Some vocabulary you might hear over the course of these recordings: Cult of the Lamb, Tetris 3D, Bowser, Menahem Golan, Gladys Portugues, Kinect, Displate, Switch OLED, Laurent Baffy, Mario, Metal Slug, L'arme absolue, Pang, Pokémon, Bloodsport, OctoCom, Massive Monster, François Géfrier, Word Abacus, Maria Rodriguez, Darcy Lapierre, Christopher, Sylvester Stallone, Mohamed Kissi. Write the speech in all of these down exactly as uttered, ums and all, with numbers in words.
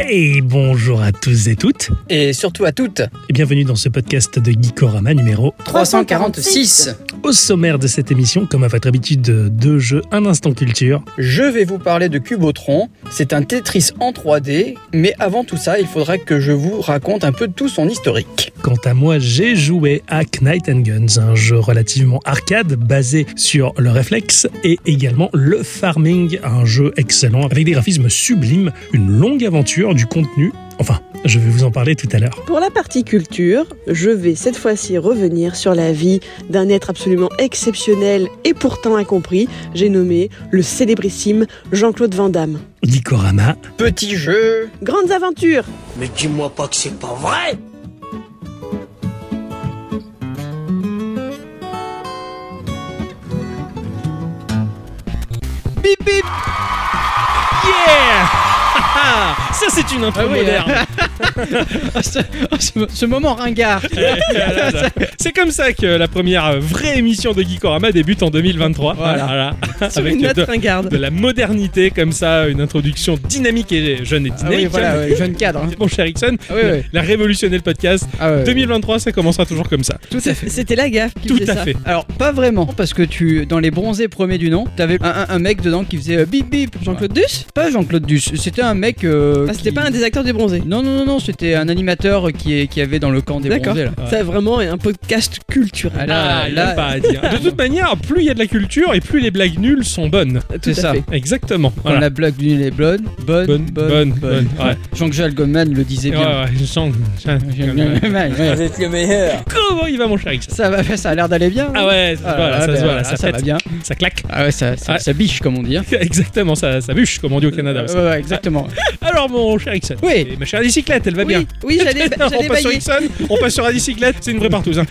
Hey, bonjour à tous et toutes. Et surtout à toutes. Et bienvenue dans ce podcast de Geekorama numéro trois cent quarante-six. Au sommaire de cette émission, comme à votre habitude, deux jeux, un instant culture. Je vais vous parler de Qubotron. C'est un Tetris en trois D, mais avant tout ça, il faudra que je vous raconte un peu tout son historique. Quant à moi, j'ai joué à Knight and Guns, un jeu relativement arcade basé sur le réflexe et également le farming, un jeu excellent avec des graphismes sublimes, une longue aventure, du contenu, enfin... Je vais vous en parler tout à l'heure. Pour la partie culture, je vais cette fois-ci revenir sur la vie d'un être absolument exceptionnel et pourtant incompris. J'ai nommé le célébrissime Jean-Claude Van Damme. Geekorama. Petit jeu. Grandes aventures. Mais dis-moi pas que c'est pas vrai. Bip bip. Yeah. Ça, c'est une intro ah oui, moderne. Euh... ce, ce, ce moment ringard. C'est comme ça que la première vraie émission de Geekorama débute en deux mille vingt-trois. Voilà. Voilà. Avec une note de, ringarde. De la modernité, comme ça, une introduction dynamique et jeune et dynamique. Ah oui, voilà, ouais, jeune cadre. Hein. Mon cher Ixon, ah oui, oui. Il a révolutionné le podcast. Ah oui, deux mille vingt-trois, ça commencera toujours comme ça. Tout à fait. C'était la gaffe qui faisait ça. Tout à fait. Alors, pas vraiment, parce que tu, dans les bronzés premiers du nom, t'avais un, un, un mec dedans qui faisait euh, bip bip. Jean-Claude ouais. Duss ? Pas Jean-Claude Duss. C'était un mec. Euh, ah, c'était qui... pas un des acteurs des bronzés. Non, non, non, non, c'était un animateur qui, est, qui avait dans le camp des D'accord. bronzés. Là. Ouais. Ça, vraiment, est un podcast culturel. Ah, là, ah, là, là, pas à dire. De toute manière, plus il y a de la culture et plus les blagues nulles sont bonnes. Tout C'est ça. Fait. Exactement. Quand voilà. la blague nulle est bonne, bonne, bonne, bonne. bonne, bonne. bonne. Ouais. Jean-Claude Goldman le disait bien. Ouais, ouais, Jean-Claude Goldman. Vous êtes le meilleur. Comment il va, mon cher X ? Ça va, ça a l'air d'aller bien. Ah ouais, ça se voit, ça va bien. Ça claque. Ah ouais, ça biche, comme on dit. Exactement, ça bûche, comme on dit au Canada. Ouais, exactement. Alors mon cher Ixon, oui. ma chère bicyclette, elle va oui. bien. Oui, j'allais, ba- j'allais on passe bailler. Sur Ixon, on passe sur la bicyclette, c'est une vraie partouze. Hein.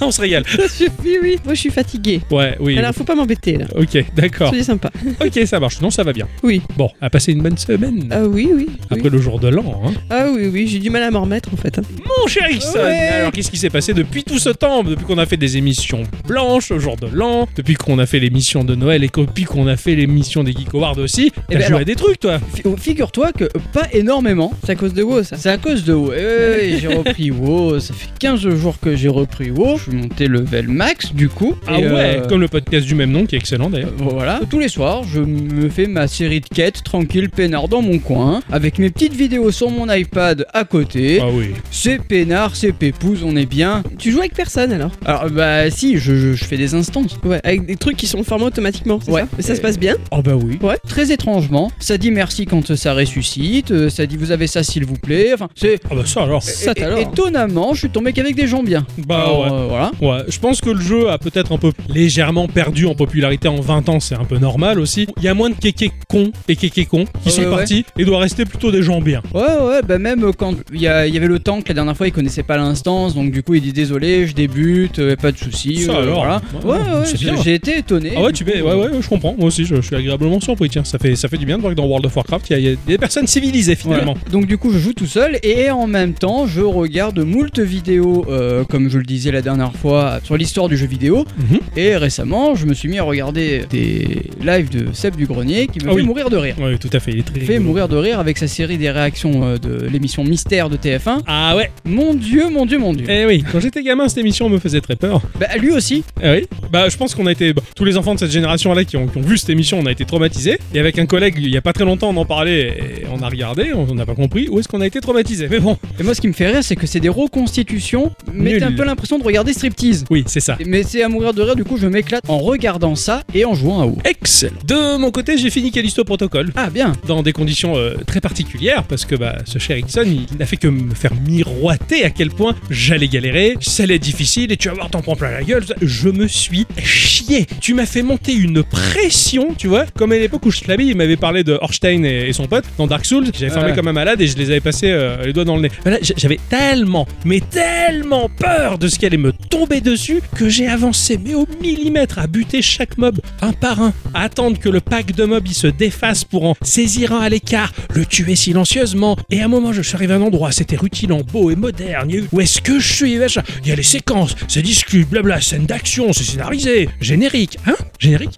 On se régale. Ça suffit, oui. Moi, je suis fatigué. Ouais, oui. Alors, faut pas m'embêter là. Ok, d'accord. C'est sympa. Ok, ça marche. Non, ça va bien. Oui. Bon, à passer une bonne semaine. Ah oui, oui. Après oui. le jour de l'an. Hein. Ah oui, oui. J'ai du mal à m'en remettre en fait. Hein. Mon cher Ixon. Ouais. Alors, qu'est-ce qui s'est passé depuis tout ce temps, depuis qu'on a fait des émissions blanches au jour de l'an, depuis qu'on a fait l'émission de Noël et depuis qu'on a fait l'émission des Geek Awards aussi. T'as eh ben joué alors, à des trucs, toi. Figure-toi que pas énormément, c'est à cause de WoW ça. C'est à cause de WoW, et j'ai repris WoW, ça fait quinze jours que j'ai repris WoW, je suis monté level max du coup. Ah ouais, euh... comme le podcast du même nom qui est excellent d'ailleurs. Euh, voilà, tous les soirs je me fais ma série de quêtes tranquille, peinard dans mon coin, avec mes petites vidéos sur mon iPad à côté. Ah oui. C'est peinard, c'est pépouze, on est bien. Tu joues avec personne alors ? Alors bah si, je, je, je fais des instances. Ouais, avec des trucs qui sont formés automatiquement, c'est ouais. ça ? Et ça se passe bien ? Oh bah oui. Ouais. Très étrangement, ça dit merci quand ça reste suscite, ça dit vous avez ça s'il vous plaît, enfin c'est... Ah bah ça alors, ça alors. Étonnamment, je suis tombé qu'avec des gens bien. Bah alors, ouais, euh, voilà. Ouais, je pense que le jeu a peut-être un peu légèrement perdu en popularité en vingt ans, c'est un peu normal aussi. Il y a moins de kéké cons et kéké cons qui euh, sont ouais. partis et doit rester plutôt des gens bien. Ouais ouais, bah même quand il y, y avait le tank la dernière fois, il connaissait pas l'instance, donc du coup il dit désolé, je débute, euh, pas de soucis, ça euh, alors. Voilà. Ouais ouais, ouais, ouais j'ai, j'ai été étonné. Ah ouais, tu peux, ouais ouais, je comprends, moi aussi je, je suis agréablement surpris, tiens, ça fait, ça fait du bien de voir que dans World of Warcraft, il y, y a des personne civilisée finalement. Ouais. Donc du coup je joue tout seul et en même temps je regarde moult vidéos euh, comme je le disais la dernière fois sur l'histoire du jeu vidéo mm-hmm. et récemment je me suis mis à regarder des lives de Seb du Grenier qui me oh fait oui. mourir de rire. Oui tout à fait, il est très fait rigolo. Mourir de rire avec sa série des réactions euh, de l'émission Mystère de T F un. Ah ouais. Mon dieu, mon dieu, mon dieu. Eh oui, quand j'étais gamin cette émission me faisait très peur. Bah lui aussi. Eh oui. Bah je pense qu'on a été bah, tous les enfants de cette génération là qui ont, qui ont vu cette émission, on a été traumatisés et avec un collègue il y a pas très longtemps on en parlait et... Et on a regardé, on n'a pas compris où est-ce qu'on a été traumatisé. Mais bon. Et moi, ce qui me fait rire, c'est que c'est des reconstitutions, mais t'as un peu l'impression de regarder Striptease. Oui, c'est ça. Mais c'est à mourir de rire, du coup, je m'éclate en regardant ça et en jouant à WoW. Excellent. De mon côté, j'ai fini Callisto Protocol. Ah, bien. Dans des conditions euh, très particulières, parce que bah, ce cher Ixon, il n'a fait que me faire miroiter à quel point j'allais galérer, ça allait être difficile et tu vas voir, t'en prends plein la gueule. Je me suis chié. Tu m'as fait monter une pression, tu vois, comme à l'époque où Schlaby, il m'avait parlé de Horstein et, et son pote. Dans Dark Souls, j'avais fermé ouais. comme un malade et je les avais passés euh, les doigts dans le nez. Voilà, j'avais tellement, mais tellement peur de ce qui allait me tomber dessus que j'ai avancé, mais au millimètre, à buter chaque mob un par un, à attendre que le pack de mobs il se défasse pour en saisir un à l'écart, le tuer silencieusement. Et à un moment, je suis arrivé à un endroit, c'était rutilant, beau et moderne. Où est-ce que je suis ? Il y a les séquences, c'est discu, blabla, scène d'action, c'est scénarisé, générique, hein ? Générique.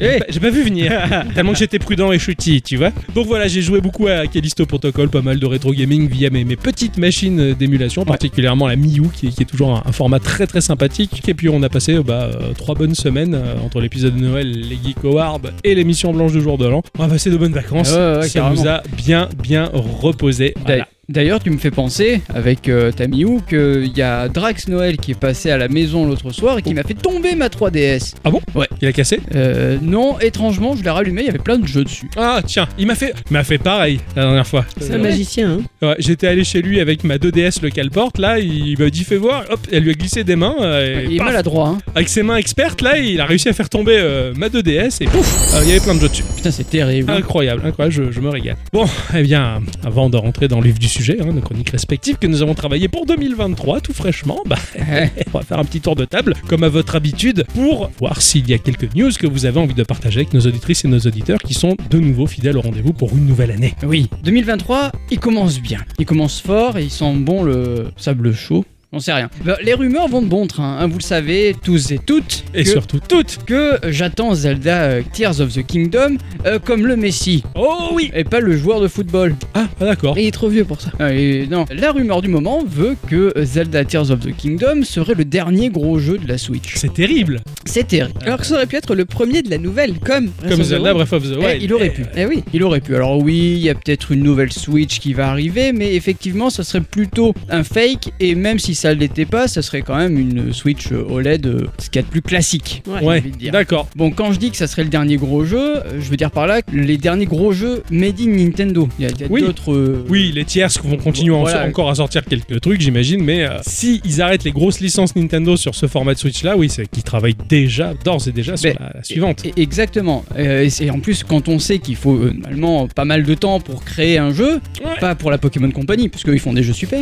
Hey, j'ai pas vu venir, tellement que j'étais prudent et chutty, tu vois. Donc voilà, j'ai joué beaucoup à Callisto Protocol, pas mal de rétro gaming via mes, mes petites machines d'émulation, ouais. Particulièrement la Miyoo, qui, qui est toujours un, un format très très sympathique. Et puis on a passé bah, euh, trois bonnes semaines euh, entre l'épisode de Noël, les Geek Awards et l'émission blanche de jour de l'an. On a passé de bonnes vacances, euh, ouais, ça carrément. Nous a bien bien reposé. Voilà. D'ailleurs, tu me fais penser, avec euh, ta Miyoo, qu'il y a Drax Noël qui est passé à la maison l'autre soir et qui oh. m'a fait tomber ma trois D S. Ah bon ? Ouais. Il a cassé ? Euh, non, étrangement, je l'ai rallumé, il y avait plein de jeux dessus. Ah tiens, il m'a fait, il m'a fait pareil la dernière fois. C'est un magicien, hein ? Ouais, j'étais allé chez lui avec ma deux D S le cale-porte, là, il m'a dit fais voir, hop, elle lui a glissé des mains. Euh, et il est maladroit, hein. Avec ses mains expertes, là, il a réussi à faire tomber euh, ma deux D S et pouf, euh, il y avait plein de jeux dessus. Putain, c'est terrible. Incroyable, incroyable, je, je me régale. Bon, eh bien, avant de rentrer dans le vif du sujet, hein, nos chroniques respectives que nous avons travaillées pour deux mille vingt-trois, tout fraîchement, bah, on va faire un petit tour de table, comme à votre habitude, pour voir s'il y a quelques news que vous avez envie de partager avec nos auditrices et nos auditeurs qui sont de nouveau fidèles au rendez-vous pour une nouvelle année. Oui, deux mille vingt-trois, il commence bien. Il commence fort et il sent bon le sable chaud. On sait rien. Les rumeurs vont de bon train, hein, vous le savez tous et toutes. Et que, surtout toutes. Que j'attends Zelda euh, Tears of the Kingdom euh, comme le Messi. Oh oui. Et pas le joueur de football. Ah, ah d'accord. Et il est trop vieux pour ça. Ah, et, non. La rumeur du moment veut que Zelda Tears of the Kingdom serait le dernier gros jeu de la Switch. C'est terrible. C'est terrible. Alors que ça aurait pu être le premier de la nouvelle, comme... Comme Zelda Breath of the Wild. Eh, il aurait pu. Eh oui, il aurait pu. Alors oui, il y a peut-être une nouvelle Switch qui va arriver, mais effectivement, ça serait plutôt un fake, et même si ça ça l'était pas, ça serait quand même une Switch O L E D, euh, ce qu'il y a de plus classique. Ouais, ouais de dire. D'accord. Bon, quand je dis que ça serait le dernier gros jeu, euh, je veux dire par là les derniers gros jeux made in Nintendo. Il y a, il y a oui. d'autres... Euh... Oui, les tiers vont continuer bon, voilà. en, encore à sortir quelques trucs, j'imagine, mais euh, si ils arrêtent les grosses licences Nintendo sur ce format de Switch-là, oui, c'est qu'ils travaillent déjà, d'ores et déjà, ben, sur la, la suivante. Et, et exactement. Euh, et, et en plus, quand on sait qu'il faut euh, normalement pas mal de temps pour créer un jeu, ouais. pas pour la Pokémon Company, parce qu'ils font des jeux super.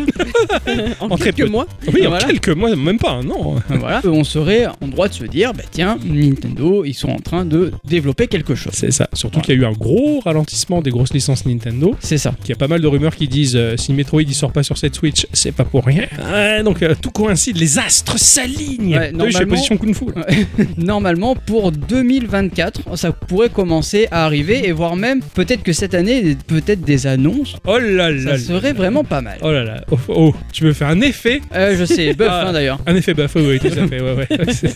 en, en très peu de mois. Oui, en voilà. quelques mois, même pas un an. Voilà. On serait en droit de se dire, bah tiens, Nintendo, ils sont en train de développer quelque chose. C'est ça. Surtout voilà. qu'il y a eu un gros ralentissement des grosses licences Nintendo. C'est ça. Il y a pas mal de rumeurs qui disent, euh, si Metroid il sort pas sur cette Switch, c'est pas pour rien. Ah, donc euh, tout coïncide, les astres s'alignent. Ouais, normalement, chez Position Kung Fu. Normalement, pour deux mille vingt-quatre, ça pourrait commencer à arriver et voire même peut-être que cette année, peut-être des annonces. Oh là là. Ça serait vraiment pas mal. Oh là là. Oh, oh. Tu veux faire un effet? Euh, je sais, buff ah, hein, d'ailleurs. Un effet buff, oui, tout à fait. Ouais, ouais.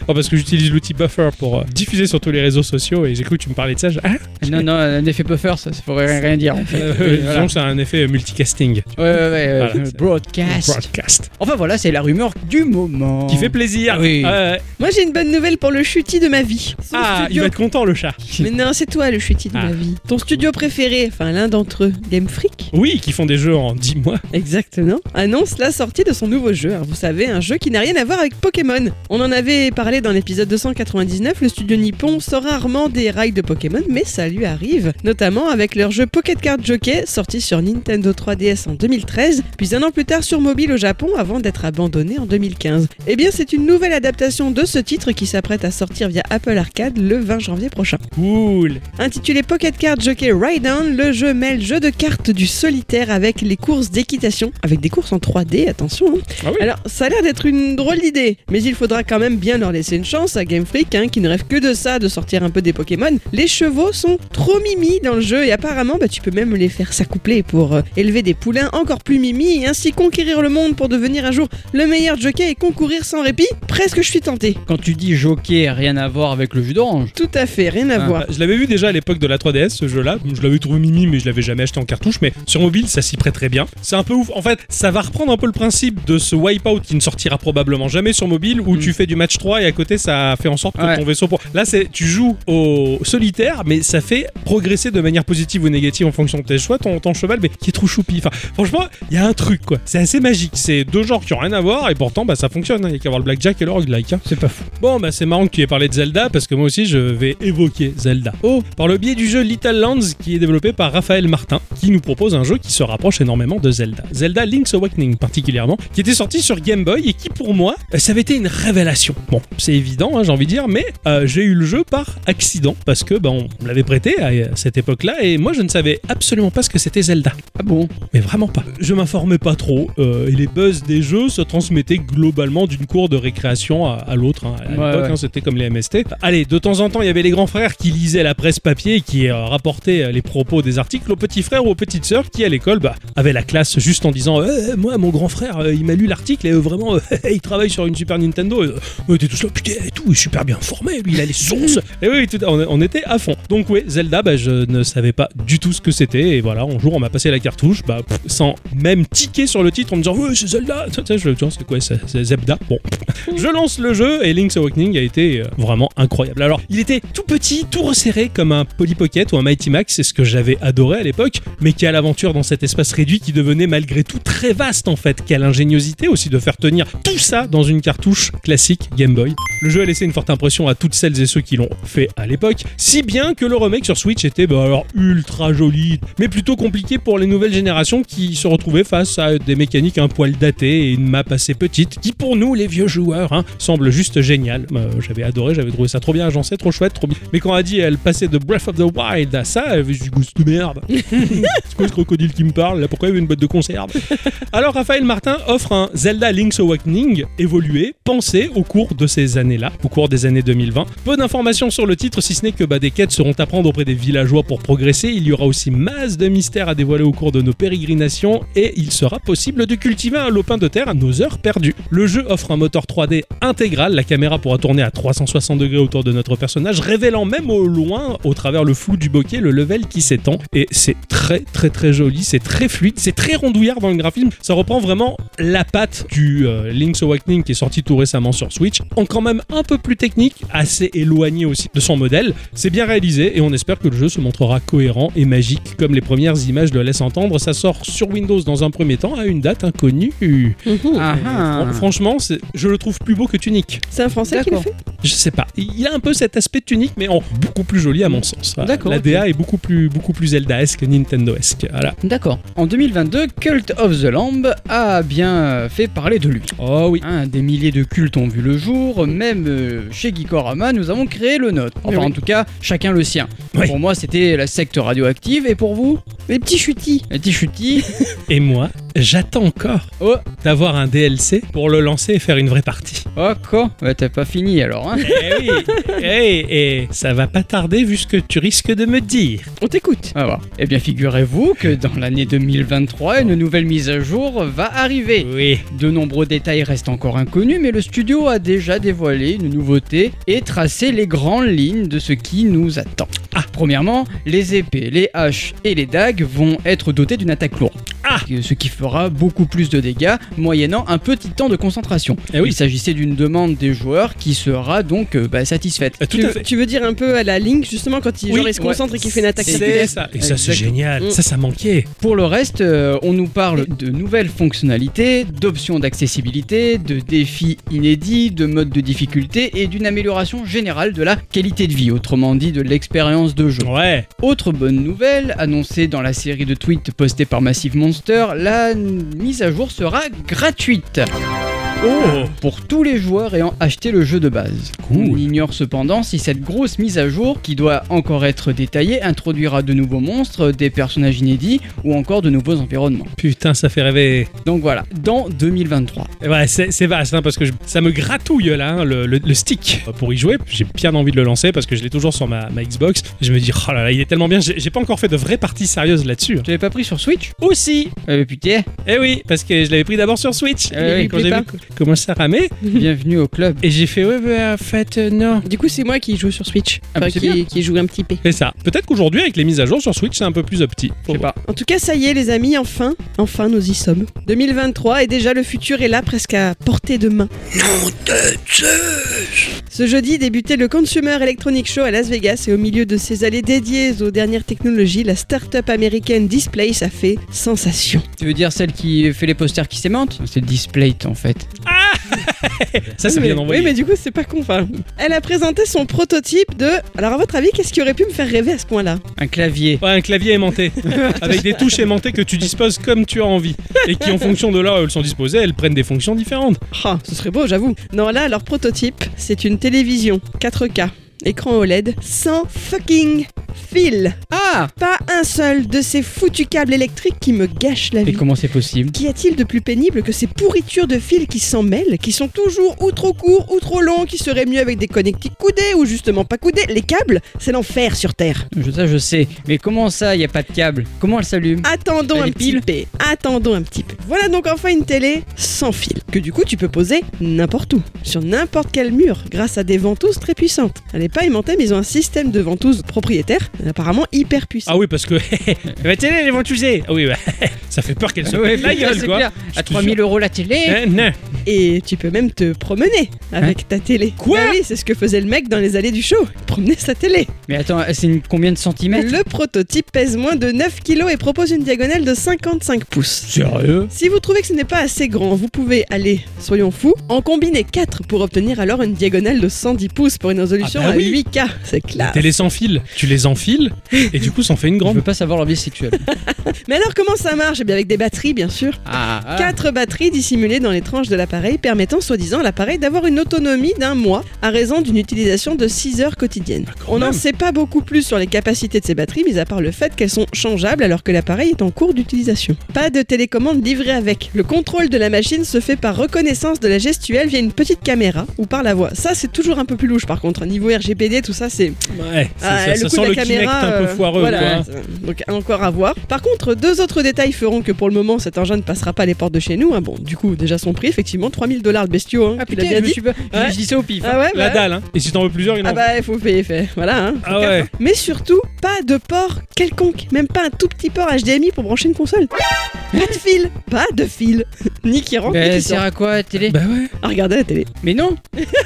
Oh, parce que j'utilise l'outil buffer pour euh, diffuser sur tous les réseaux sociaux et j'ai cru que tu me parlais de ça. Je... Ah, non, non, un effet buffer, ça ne pourrait rien dire. En fait. euh, euh, voilà. Disons que c'est un effet multicasting. Ouais, ouais, ouais. Voilà, euh, broadcast. broadcast. Enfin voilà, c'est la rumeur du moment. Qui fait plaisir. Oui. Euh... Moi, j'ai une bonne nouvelle pour le chutis de ma vie. Son ah, studio... il va être content, le chat. Mais non, c'est toi le chutis de ah. ma vie. Ton studio préféré, enfin l'un d'entre eux, Game Freak. Oui, qui font des jeux en dix mois. Exactement. Annonce la sortie de son nouveau jeu. Alors vous savez, un jeu qui n'a rien à voir avec Pokémon. On en avait parlé dans l'épisode deux cent quatre-vingt-dix-neuf, le studio nippon sort rarement des rails de Pokémon, mais ça lui arrive, notamment avec leur jeu Pocket Card Jockey, sorti sur Nintendo trois D S en deux mille treize, puis un an plus tard sur mobile au Japon, avant d'être abandonné en deux mille quinze. Et bien c'est une nouvelle adaptation de ce titre qui s'apprête à sortir via Apple Arcade le vingt janvier prochain. Cool. Intitulé Pocket Card Jockey Ride On, le jeu mêle jeu de cartes du solitaire avec les courses d'équitation, avec des courses en trois D, attention hein. Ah oui. Alors, ça a l'air d'être une drôle d'idée, mais il faudra quand même bien leur laisser une chance à Game Freak, hein, qui ne rêve que de ça, de sortir un peu des Pokémon. Les chevaux sont trop mimi dans le jeu et apparemment, bah, tu peux même les faire s'accoupler pour euh, élever des poulains encore plus mimi et ainsi conquérir le monde pour devenir un jour le meilleur jockey et concourir sans répit. Presque je suis tenté. Quand tu dis jockey, rien à voir avec le jus d'orange. Tout à fait, rien à ah, voir. Bah, je l'avais vu déjà à l'époque de la trois D S, ce jeu-là. Je l'avais trouvé mimi, mais je l'avais jamais acheté en cartouche. Mais sur mobile, ça s'y prête très bien. C'est un peu ouf. En fait, ça va reprendre un peu le principe de ce Wipeout qui ne sortira probablement jamais sur mobile, où mmh. tu fais du match trois et à côté ça fait en sorte que ouais. ton vaisseau pour... là c'est tu joues au solitaire mais ça fait progresser de manière positive ou négative en fonction de tes choix ton, ton cheval, mais qui est trop choupi. Enfin franchement il y a un truc quoi, c'est assez magique, c'est deux genres qui ont rien à voir et pourtant bah ça fonctionne, il hein. y a qu'à voir le blackjack et le roguelike hein. C'est pas fou. Bon bah c'est marrant que tu aies parlé de Zelda parce que moi aussi je vais évoquer Zelda oh par le biais du jeu Little Lands qui est développé par Raphaël Martin qui nous propose un jeu qui se rapproche énormément de Zelda Zelda Link's Awakening particulièrement, qui était sorti sorti sur Game Boy et qui pour moi ça avait été une révélation. Bon, c'est évident, hein, j'ai envie de dire, mais euh, j'ai eu le jeu par accident parce que bah, on me l'avait prêté à euh, cette époque-là et moi je ne savais absolument pas ce que c'était Zelda. Ah bon ? Mais vraiment pas. Je m'informais pas trop euh, et les buzz des jeux se transmettaient globalement d'une cour de récréation à, à l'autre. Hein. À ouais, l'époque, ouais. Hein, c'était comme les M S T. Allez, de temps en temps, il y avait les grands frères qui lisaient la presse papier et qui euh, rapportaient les propos des articles aux petits frères ou aux petites sœurs qui à l'école bah, avaient la classe juste en disant euh, « Moi, mon grand frère, euh, il m'a lu l'article et euh, vraiment, euh, il travaille sur une Super Nintendo. Euh, » On était tous là, putain, et tout, il est super bien formé, lui, il a les sources. Et oui, tout, on, on était à fond. Donc oui, Zelda, bah, je ne savais pas du tout ce que c'était. Et voilà, un jour, on m'a passé la cartouche bah, pff, sans même tiquer sur le titre en me disant « Ouais, c'est Zelda !» Je me dis, c'est quoi, c'est, c'est Zebda. Bon, je lance le jeu et Link's Awakening a été euh, vraiment incroyable. Alors, il était tout petit, tout resserré comme un Polly Pocket ou un Mighty Max, c'est ce que j'avais adoré à l'époque, mais qui a l'aventure dans cet espace réduit qui devenait malgré tout très vaste en fait. Quelle ingéniosité aussi de faire tenir tout ça dans une cartouche classique Game Boy. Le jeu a laissé une forte impression à toutes celles et ceux qui l'ont fait à l'époque, si bien que le remake sur Switch était bah, alors ultra joli, mais plutôt compliqué pour les nouvelles générations qui se retrouvaient face à des mécaniques un poil datées et une map assez petite, qui pour nous les vieux joueurs hein, semble juste géniale. Euh, j'avais adoré, j'avais trouvé ça trop bien agencé, trop chouette, trop bien. Mais quand Adi elle passait de Breath of the Wild à ça, elle avait du goût de merde. C'est quoi ce crocodile qui me parle là, pourquoi il y avait une boîte de conserve? Alors Raphaël Martin offre un Zelda Link's Awakening évolué, pensé au cours de ces années-là, au cours des années deux mille vingt. Peu d'informations sur le titre, si ce n'est que bah, des quêtes seront à prendre auprès des villageois pour progresser. Il y aura aussi masse de mystères à dévoiler au cours de nos pérégrinations et il sera possible de cultiver un lopin de terre à nos heures perdues. Le jeu offre un moteur trois D intégral, la caméra pourra tourner à trois cent soixante degrés autour de notre personnage, révélant même au loin, au travers le flou du bokeh, le level qui s'étend. Et c'est très très très joli, c'est très fluide, c'est très rondouillard dans le graphisme, ça reprend vraiment la patte du euh, Link's Awakening qui est sorti tout récemment sur Switch, en quand même un peu plus technique, assez éloigné aussi de son modèle. C'est bien réalisé et on espère que le jeu se montrera cohérent et magique comme les premières images le laissent entendre. Ça sort sur Windows dans un premier temps à une date inconnue. Ah ah. Fran- franchement, c'est... je le trouve plus beau que Tunic. C'est un français qui le fait ? Je sais pas. Il a un peu cet aspect Tunic, mais en beaucoup plus joli à mon sens. D'accord. La D A okay. est beaucoup plus, beaucoup plus Zelda-esque, Nintendo-esque. Voilà. D'accord. En deux mille vingt-deux, Cult of the Lamb a bien fait parler de lui. Oh oui. Hein, des milliers de cultes ont vu le jour. Même euh, chez Geekorama, nous avons créé le nôtre. Enfin, oui. En tout cas, chacun le sien. Oui. Pour moi, c'était la secte radioactive. Et pour vous, les petits chutis. Les petits chutis. Et moi, j'attends encore oh. d'avoir un D L C pour le lancer et faire une vraie partie. Oh quoi ? Bah, t'as pas fini alors, hein ? Eh oui. Eh, eh, ça va pas tarder vu ce que tu risques de me dire. On t'écoute. Ah bah. Eh bien, figurez-vous que dans l'année deux mille vingt-trois, oh. une nouvelle mise à jour va arriver. Oui. De nombreux détails restent encore inconnus, mais le studio a déjà dévoilé une nouveauté et tracé les grandes lignes de ce qui nous attend. Ah. Premièrement, les épées, les haches et les dagues vont être dotées d'une attaque lourde. Ah. Ce qui fera beaucoup plus de dégâts, moyennant un petit temps de concentration. Eh oui. Il s'agissait d'une demande des joueurs qui sera donc euh, bah, satisfaite. Ah, tout tu, à fait. Tu veux dire un peu à la Link, justement, quand il, oui, genre, il se concentre ouais. et qu'il fait une attaque. C'est ça. Et ça, c'est génial. Mmh. Ça, ça manquait. Pour le reste, euh, on nous parle de nouvelles fonctionnalités, d'options d'accessibilité, de défis inédits, de modes de difficulté et d'une amélioration générale de la qualité de vie, autrement dit de l'expérience de jeu. Ouais. Autre bonne nouvelle, annoncée dans la série de tweets postée par Massive Monster, la mise à jour sera gratuite. Oh. Pour tous les joueurs ayant acheté le jeu de base. Cool. On ignore cependant si cette grosse mise à jour, qui doit encore être détaillée, introduira de nouveaux monstres, des personnages inédits ou encore de nouveaux environnements. Putain, ça fait rêver. Donc voilà, dans deux mille vingt-trois. Ouais, c'est, c'est vaste hein, parce que je, ça me gratouille là, hein, le, le, le stick pour y jouer. J'ai bien envie de le lancer parce que je l'ai toujours sur ma, ma Xbox. Je me dis, oh là là, il est tellement bien. J'ai, j'ai pas encore fait de vraies parties sérieuses là-dessus. Tu l'avais pas pris sur Switch ? Aussi. Euh, putain. Eh oui, parce que je l'avais pris d'abord sur Switch. Euh, oui, quand j'ai pas. Vu... commence à ramer. Bienvenue au club. Et j'ai fait ouais, bah, en fait, euh, non. Du coup, c'est moi qui joue sur Switch. Enfin, ah, qui, qui joue un petit P. C'est ça. Peut-être qu'aujourd'hui, avec les mises à jour sur Switch, c'est un peu plus petit. Je sais pas. En tout cas, ça y est, les amis, enfin, enfin, nous y sommes. deux mille vingt-trois, et déjà, le futur est là, presque à portée de main. Non, Tetris ! Ce jeudi débutait le Consumer Electronics Show à Las Vegas, et au milieu de ces allées dédiées aux dernières technologies, la start-up américaine Displate a fait sensation. Tu veux dire celle qui fait les posters qui s'aimantent ? C'est Displate, en fait. Ah ça, c'est oui, bien mais, envoyé. Oui, mais du coup, c'est pas con. Enfin. Elle a présenté son prototype de... Alors, à votre avis, qu'est-ce qui aurait pu me faire rêver à ce point-là? Un clavier. Ouais, un clavier aimanté. Avec des touches aimantées que tu disposes comme tu as envie. Et qui, en fonction de là où elles sont disposées, elles prennent des fonctions différentes. Ah, ce serait beau, j'avoue. Non, là, leur prototype, c'est une télévision quatre K. Écran O L E D sans fucking fil. Ah! Pas un seul de ces foutus câbles électriques qui me gâchent la vie. Et comment c'est possible? Qu'y a-t-il de plus pénible que ces pourritures de fils qui s'en mêlent, qui sont toujours ou trop courts ou trop longs, qui seraient mieux avec des connectiques coudés ou justement pas coudés? Les câbles, c'est l'enfer sur Terre. Je, ça, je sais. Mais comment ça, y a pas de câble? Comment elle s'allume? Attendons un petit peu. Attendons un petit peu. Voilà donc enfin une télé sans fil, que du coup tu peux poser n'importe où, sur n'importe quel mur, grâce à des ventouses très puissantes. Elle pas aimantés, mais ils ont un système de ventouses propriétaire apparemment hyper puissant. Ah oui, parce que la télé elle est ventousée. Ah oui, bah, ça fait peur qu'elle se pète la gueule, quoi. Clair. À trois mille euros la télé. Euh, non. Et tu peux même te promener avec hein ta télé. Quoi? Ah oui, c'est ce que faisait le mec dans les allées du show. Promener sa télé. Mais attends, c'est une... combien de centimètres? Le prototype pèse moins de neuf kilos et propose une diagonale de cinquante-cinq pouces. Sérieux? Si vous trouvez que ce n'est pas assez grand, vous pouvez aller, soyons fous, en combiner quatre pour obtenir alors une diagonale de cent dix pouces pour une résolution. Ah bah, oui. huit K, c'est classe. T'es les sans fil, tu les enfiles et du coup ça en fait une grande. Je veux pas savoir leur vie sexuelle. Mais alors comment ça marche? Eh bien avec des batteries bien sûr. Ah, ah. Quatre batteries dissimulées dans les tranches de l'appareil permettant soi-disant à l'appareil d'avoir une autonomie d'un mois à raison d'une utilisation de six heures quotidiennes. Bah, on n'en sait pas beaucoup plus sur les capacités de ces batteries mis à part le fait qu'elles sont changeables alors que l'appareil est en cours d'utilisation. Pas de télécommande livrée avec. Le contrôle de la machine se fait par reconnaissance de la gestuelle via une petite caméra ou par la voix. Ça c'est toujours un peu plus louche par contre, niveau R G P D, tout ça, c'est... Ouais, ah, ça, le ça sent de la le caméra, Kinect un peu foireux. Euh, voilà, quoi. Donc encore à voir. Par contre, deux autres détails feront que pour le moment, cet engin ne passera pas les portes de chez nous. Hein. Bon, du coup, déjà son prix, effectivement, trois mille dollars de bestiaux. Hein, ah putain, bien je, dit. Suis pas... ouais. Je dis ça au pif. Hein. Ah ouais, bah, la dalle, hein. Et si t'en veux plusieurs, il en... Ah bah, il faut payer, fait. Voilà, hein. Ah ouais. Mais surtout, pas de port quelconque. Même pas un tout petit port H D M I pour brancher une console. Pas de fil. Pas de fil. Ni qui rentre, bah, ni qui sert. Ça sert à quoi, la télé? Bah ouais. À regarder la télé. Mais non.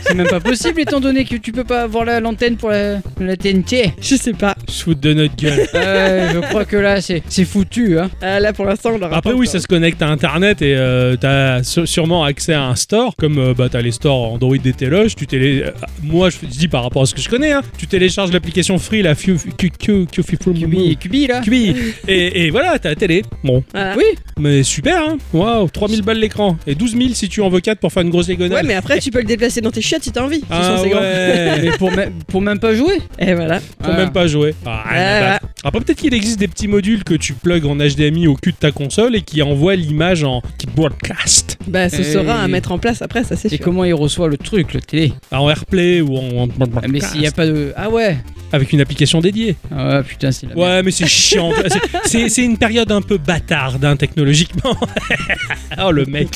C'est même pas possible, étant donné que tu peux pas avoir la, l'antenne pour la, la T N T. Je sais pas. Shoot de notre gueule. euh, je crois que là, c'est, c'est foutu. Hein. Euh, là, pour l'instant, on leur Après, oui, ça se connecte à Internet et euh, t'as sûrement accès à un store. Comme euh, bah, t'as les stores Android des téloges, tu télé... Euh, moi, je dis par rapport à ce que je connais, hein, tu télécharges l'application Free, la Q B, là. Q B. Et voilà, t'as la télé. Bon. Oui. Mais super, hein. Waouh, trois mille balles l'écran. Et douze mille si tu en veux quatre pour faire une grosse diagonale. Ouais, mais après, tu peux le déplacer dans tes chiottes si t'as envie. Ah ouais. Pour, même, pour même pas jouer. Et voilà. Pour ah. même pas jouer. Ah, ah. Après, peut-être qu'il existe des petits modules que tu plugs en H D M I au cul de ta console et qui envoient l'image en broadcast. Bah, ce et... sera à mettre en place après, ça c'est et sûr. Et comment il reçoit le truc, le télé? Ah, en AirPlay ou en broadcast. Ah, mais s'il n'y a pas de... Ah ouais. Avec une application dédiée. Ah putain, c'est la merde. Ouais, mais c'est chiant. c'est, c'est, c'est une période un peu bâtarde, hein, technologiquement. Oh, le mec.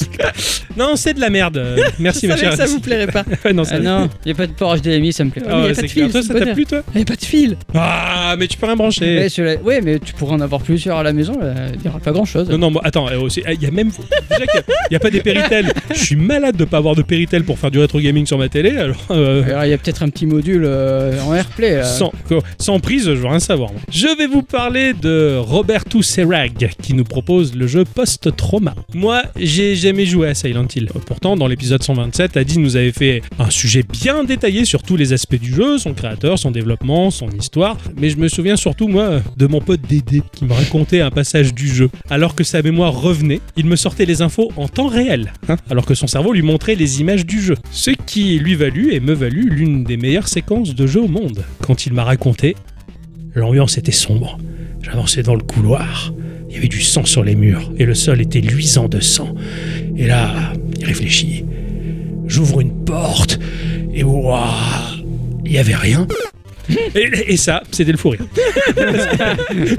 Non, c'est de la merde. Merci, ma chère. Je savais que ça vous plairait pas. Ouais, non, ça ah, non, il n'y a pas de port H D M I, ça me plaît pas. Oh, c'est clair. Toi, ça t'a plu, toi? Il n'y a pas de fil. Ah, mais tu peux rien brancher. Ouais, cela... ouais, mais tu pourrais en avoir plusieurs à la maison. Là. Il n'y aura pas grand-chose. Non, non, bon, attends. Il euh, y a même... Déjà qu'il n'y a, a pas des Péritel. Je suis malade de ne pas avoir de Péritel pour faire du rétro gaming sur ma télé. Alors, euh... alors il y a peut-être un petit module euh, en AirPlay, là. Sans, sans prise, je veux rien savoir. Je vais vous parler de Roberto Serrag qui nous propose le jeu Post Trauma. Moi, j'ai jamais joué à Silent Hill. Pourtant, dans l'épisode cent vingt-sept, Adi nous avait fait un sujet bien détaillé sur tous les aspects du jeu, son créateur, son développement, son histoire. Mais je me souviens surtout, moi, de mon pote Dédé qui me racontait un passage du jeu. Alors que sa mémoire revenait, il me sortait les infos en temps réel, hein, alors que son cerveau lui montrait les images du jeu. Ce qui lui valut et me valut l'une des meilleures séquences de jeu au monde. Quand il m'a raconté, l'ambiance était sombre. J'avançais dans le couloir, il y avait du sang sur les murs et le sol était luisant de sang. Et là, il réfléchit. J'ouvre une porte et waouh, il n'y avait rien. Et, et ça, c'était le fou rire.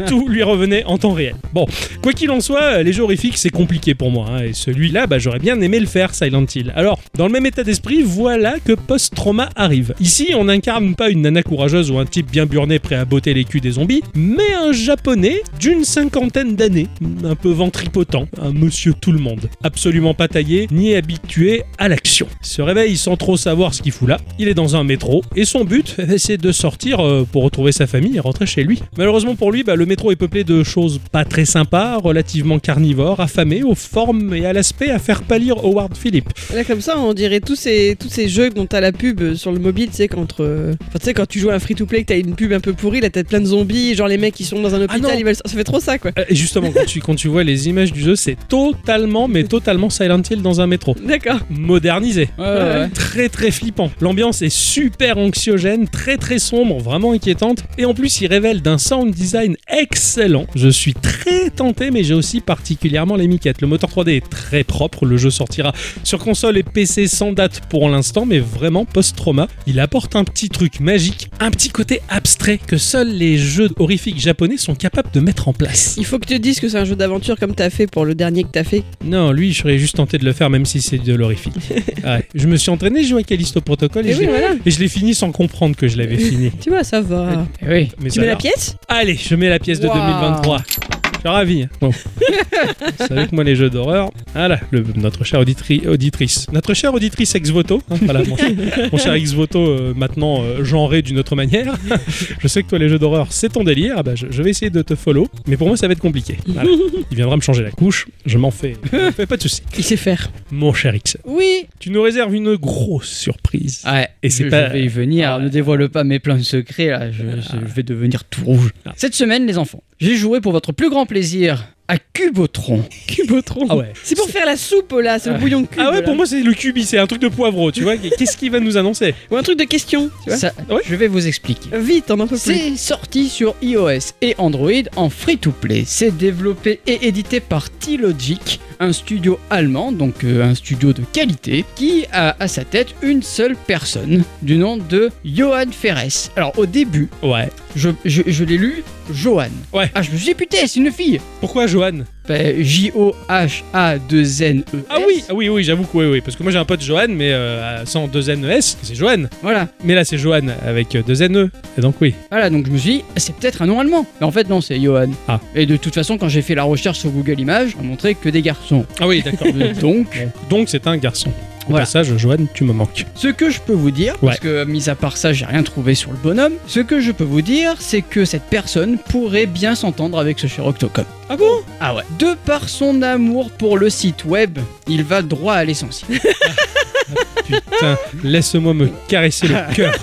Tout lui revenait en temps réel. Bon, quoi qu'il en soit, les jeux horrifiques, c'est compliqué pour moi. Hein, et celui-là, bah, j'aurais bien aimé le faire, Silent Hill. Alors, dans le même état d'esprit, voilà que Post-Trauma arrive. Ici, on n'incarne pas une nana courageuse ou un type bien burné prêt à botter les culs des zombies, mais un japonais d'une cinquantaine d'années, un peu ventripotent, un monsieur tout le monde, absolument pas taillé, ni habitué à l'action. Il se réveille sans trop savoir ce qu'il fout là. Il est dans un métro, et son but, c'est de sortir sortir pour retrouver sa famille et rentrer chez lui. Malheureusement pour lui, bah, le métro est peuplé de choses pas très sympas, relativement carnivores, affamées, aux formes et à l'aspect à faire pâlir Howard Phillips. Là comme ça, on dirait tous ces, tous ces jeux dont t'as la pub sur le mobile, tu sais, quand, euh, quand tu joues à un free-to-play, que t'as une pub un peu pourrie, là t'as plein de zombies, genre les mecs qui sont dans un hôpital, ah ils veulent... ça fait trop ça quoi. Et justement, quand tu, quand tu vois les images du jeu, c'est totalement, mais totalement Silent Hill dans un métro. D'accord. Modernisé. Ouais, ouais, ouais. Très très flippant. L'ambiance est super anxiogène, très très sombre, vraiment inquiétante. Et en plus, il révèle d'un sound design excellent. Je suis très tenté, mais j'ai aussi particulièrement les miquettes. Le moteur trois D est très propre. Le jeu sortira sur console et P C sans date pour l'instant, mais vraiment Post Trauma. Il apporte un petit truc magique, un petit côté abstrait que seuls les jeux horrifiques japonais sont capables de mettre en place. Il faut que tu dises que c'est un jeu d'aventure comme t'as fait pour le dernier que t'as fait. Non, lui, je serais juste tenté de le faire, même si c'est de l'horrifique. Ouais. Je me suis entraîné, je jouais à Callisto Protocol et, et, je oui, voilà. et je l'ai fini sans comprendre que je l'avais fini. Tu vois, ça va. Et oui. Mais tu mets la pièce ? Allez, je mets la pièce de wow. deux mille vingt-trois. Je suis ravi. Bon. Vous savez que moi, les jeux d'horreur... Voilà, le, notre chère auditri- auditrice. Notre chère auditrice ex-voto. Hein, voilà, mon, mon cher ex-voto, euh, maintenant euh, genré d'une autre manière. Je sais que toi, les jeux d'horreur, c'est ton délire. Ah bah, je, je vais essayer de te follow. Mais pour moi, ça va être compliqué. Voilà. Il viendra me changer la couche. Je m'en fais. Je fais pas de soucis. Il sait faire. Mon cher X. Oui. Tu nous réserves une grosse surprise. Ouais. Et c'est je, pas... je vais y venir. Ah ouais. Ne dévoile pas mes pleins secrets. Là. Je, ah. je vais devenir tout rouge. Ah. Cette semaine, les enfants, j'ai joué pour votre plus grand plaisir à Qubotron. Qubotron. Ah ouais. C'est pour c'est... faire la soupe là, c'est ah. le bouillon de cube. Ah ouais, là. Pour moi c'est le cubi, c'est un truc de poivreau, tu vois. Qu'est-ce qu'il va nous annoncer ? Ou un truc de question, tu vois. Ça, ouais. Je vais vous expliquer. Vite, on en peut plus. C'est sorti sur iOS et Android en free to play. C'est développé et édité par T-Logic, un studio allemand, donc euh, un studio de qualité, qui a à sa tête une seule personne, du nom de Johan Ferres. Alors au début, ouais, je, je, je l'ai lu Johan. Ouais. Ah, je me suis dit putain, c'est une fille. Pourquoi Johan ? Johan. Bah, J O H A deux N E S. Ah oui, ah oui, oui, j'avoue que oui, oui. Parce que moi j'ai un pote Johan, mais euh, sans deux N E S, c'est Johan. Voilà. Mais là c'est Johan avec deux N E. Et donc oui. Voilà, donc je me suis dit, c'est peut-être un nom allemand. Mais en fait non, c'est Johan. Ah. Et de toute façon, quand j'ai fait la recherche sur Google Images, on montrait que des garçons. Ah oui, d'accord. donc, ouais. donc c'est un garçon. Au voilà. passage, Johan, tu me manques. Ce que je peux vous dire, ouais. parce que mis à part ça, j'ai rien trouvé sur le bonhomme. Ce que je peux vous dire, c'est que cette personne pourrait bien s'entendre avec ce cher OctoCom. Ah bon ? Ah ouais. De par son amour pour le site web, il va droit à l'essentiel. Ah, putain, laisse-moi me caresser le cœur.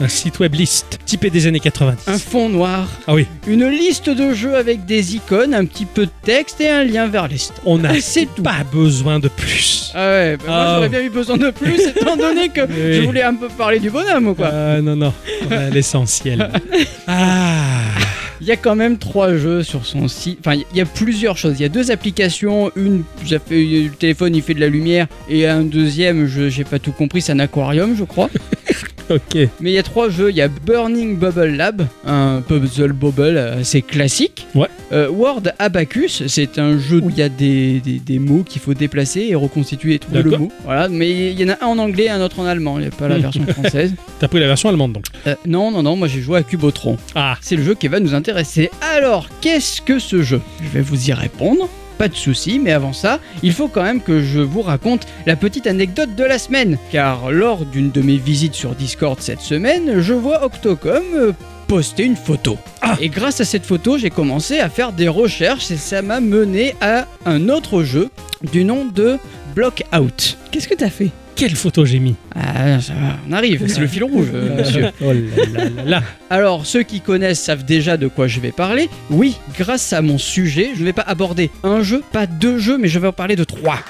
Un site web liste, typé des années quatre-vingt-dix. Un fond noir. Ah oui. Une liste de jeux avec des icônes, un petit peu de texte et un lien vers les stores. On n'a pas besoin de plus. Ah ouais, bah ah. moi j'aurais bien eu besoin de plus, étant donné que oui. je voulais un peu parler du bonhomme ou quoi. Euh, non, non, on a l'essentiel. Ah. Il y a quand même trois jeux sur son site. Enfin, il y a plusieurs choses. Il y a deux applications. Une, ça fait, le téléphone, il fait de la lumière. Et un deuxième, je, j'ai pas tout compris, c'est un aquarium, je crois. Ok. Mais il y a trois jeux. Il y a Burning Bubble Lab, un puzzle bobble assez classique. Ouais. Euh, Word Abacus, c'est un jeu où il y a des, des, des mots qu'il faut déplacer et reconstituer et trouver D'accord. le mot. Voilà. Mais il y en a un en anglais et un autre en allemand. Il n'y a pas la version française. T'as pris la version allemande donc euh, Non, non, non. Moi j'ai joué à Qubotron. Ah. C'est le jeu qui va nous intéresser. Alors, qu'est-ce que ce jeu ? Je vais vous y répondre. Pas de soucis, mais avant ça, il faut quand même que je vous raconte la petite anecdote de la semaine. Car lors d'une de mes visites sur Discord cette semaine, je vois OctoCom euh, poster une photo. Ah. Et grâce à cette photo, j'ai commencé à faire des recherches et ça m'a mené à un autre jeu du nom de Blockout. Qu'est-ce que t'as fait ? Quelle photo j'ai mis ? Ah, ça va, on arrive, c'est le fil rouge, euh, monsieur. Oh là là là là. Alors, ceux qui connaissent savent déjà de quoi je vais parler. Oui, grâce à mon sujet, je ne vais pas aborder un jeu, pas deux jeux, mais je vais en parler de trois.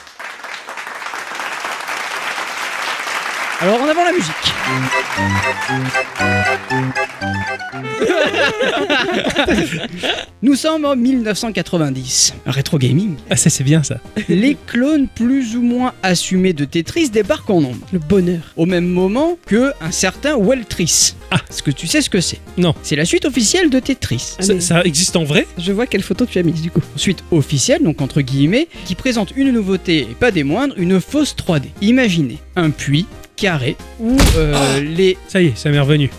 Alors, en avant la musique. Nous sommes en dix-neuf cent quatre-vingt-dix. Rétro gaming. Ah, ça, c'est bien, ça. Les clones plus ou moins assumés de Tetris débarquent en nombre. Le bonheur. Au même moment qu'un certain Welltris. Ah. Est-ce que tu sais ce que c'est ? Non. C'est la suite officielle de Tetris. Ah, ça, ça existe en vrai ? Je vois quelle photo tu as mise, du coup. Suite officielle, donc entre guillemets, qui présente une nouveauté, et pas des moindres, une fausse trois D. Imaginez un puits carré où euh, oh les... Ça y est, ça m'est revenu.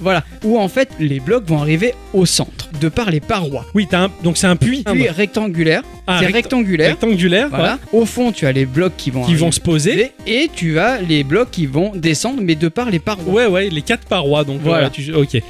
Voilà, où en fait les blocs vont arriver au centre, de par les parois. Oui, t'as un... donc c'est un puits. Un puits rectangulaire. Ah, c'est rect... rectangulaire. Rectangulaire, voilà. Ouais. Au fond, tu as les blocs qui vont... Qui vont se poser. Et tu as les blocs qui vont descendre, mais de par les parois. Ouais, ouais, les quatre parois, donc voilà. voilà tu... Ok.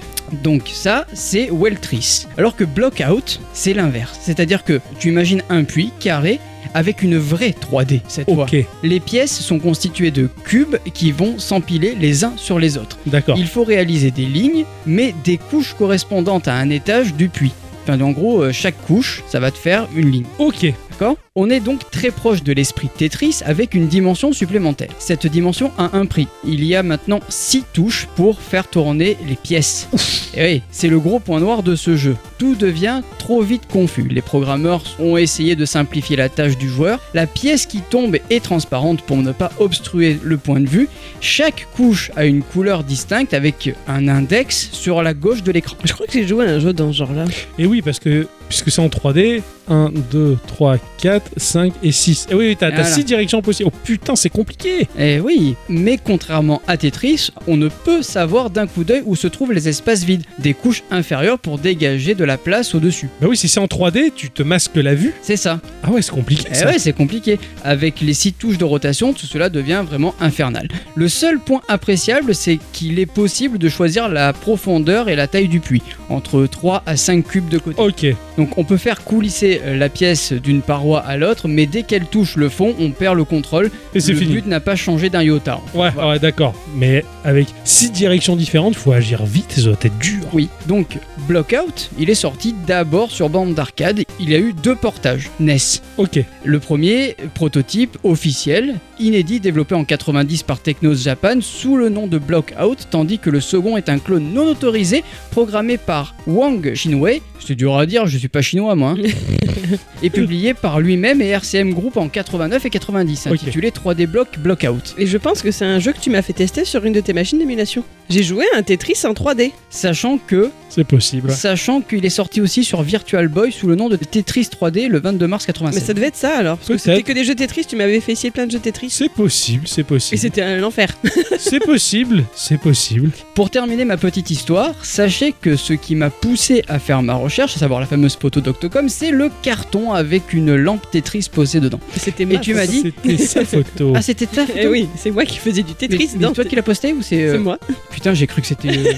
Donc ça, c'est Welltris. Alors que Blockout, c'est l'inverse. C'est-à-dire que tu imagines un puits carré avec une vraie trois D cette okay. fois. Les pièces sont constituées de cubes qui vont s'empiler les uns sur les autres. D'accord. Il faut réaliser des lignes, mais des couches correspondantes à un étage du puits. Enfin, en gros, chaque couche, ça va te faire une ligne. Ok. D'accord ? On est donc très proche de l'esprit Tetris avec une dimension supplémentaire. Cette dimension a un prix. Il y a maintenant six touches pour faire tourner les pièces. Ouf. Et oui, c'est le gros point noir de ce jeu. Tout devient trop vite confus. Les programmeurs ont essayé de simplifier la tâche du joueur. La pièce qui tombe est transparente pour ne pas obstruer le point de vue. Chaque couche a une couleur distincte avec un index sur la gauche de l'écran. Je crois que j'ai joué à un jeu dans ce genre-là. Et oui, parce que puisque c'est en trois D, un, deux, trois, quatre, cinq et six. Et oui, t'as, t'as voilà. six directions possibles. Oh putain, c'est compliqué. Eh oui, mais contrairement à Tetris, on ne peut savoir d'un coup d'œil où se trouvent les espaces vides, des couches inférieures pour dégager de la place au-dessus. Bah oui, si c'est en trois D, tu te masques la vue. C'est ça. Ah ouais, c'est compliqué eh ça. Eh ouais, c'est compliqué. Avec les six touches de rotation, tout cela devient vraiment infernal. Le seul point appréciable, c'est qu'il est possible de choisir la profondeur et la taille du puits, entre trois à cinq cubes de côté. Ok. Donc on peut faire coulisser la pièce d'une paroi à l'autre, mais dès qu'elle touche le fond, on perd le contrôle. Et c'est le fini. Le but n'a pas changé d'un iota. En fait. Ouais, voilà. Ouais, d'accord. Mais avec six directions différentes, faut agir vite, ça doit être dur. Oui. Donc Blockout, il est sorti d'abord sur bande d'arcade. Il y a eu deux portages N E S. Ok. Le premier prototype officiel, inédit, développé en quatre-vingt-dix par Technos Japan sous le nom de Blockout, tandis que le second est un clone non autorisé programmé par Wang Shinwei. C'est dur à dire, je suis pas chinois moi. Hein. Et publié par lui-même et R C M Group en quatre-vingt-neuf et quatre-vingt-dix, intitulé okay. trois D Block Blockout. Et je pense que c'est un jeu que tu m'as fait tester sur une de tes machines d'émulation. J'ai joué à un Tetris en trois D. Sachant que... C'est possible. Sachant qu'il est sorti aussi sur Virtual Boy sous le nom de Tetris trois D le vingt-deux mars quatre-vingt-sept. Mais ça devait être ça alors, parce Peut-être. que c'était que des jeux Tetris, tu m'avais fait essayer plein de jeux Tetris. C'est possible, c'est possible. Et c'était un enfer. C'est possible, c'est possible. Pour terminer ma petite histoire, sachez que ce qui m'a poussé à faire ma recherche, à savoir la fameuse photo d'OctoCom, c'est le carton avec une lampe Tetris posée dedans. C'était ma... Et tu m'as dit... C'était sa photo. Ah, c'était ta photo. Eh oui, c'est moi qui faisais du Tetris. C'est toi qui l'as posté ou c'est... Euh... C'est moi. Putain, j'ai cru que c'était... Euh...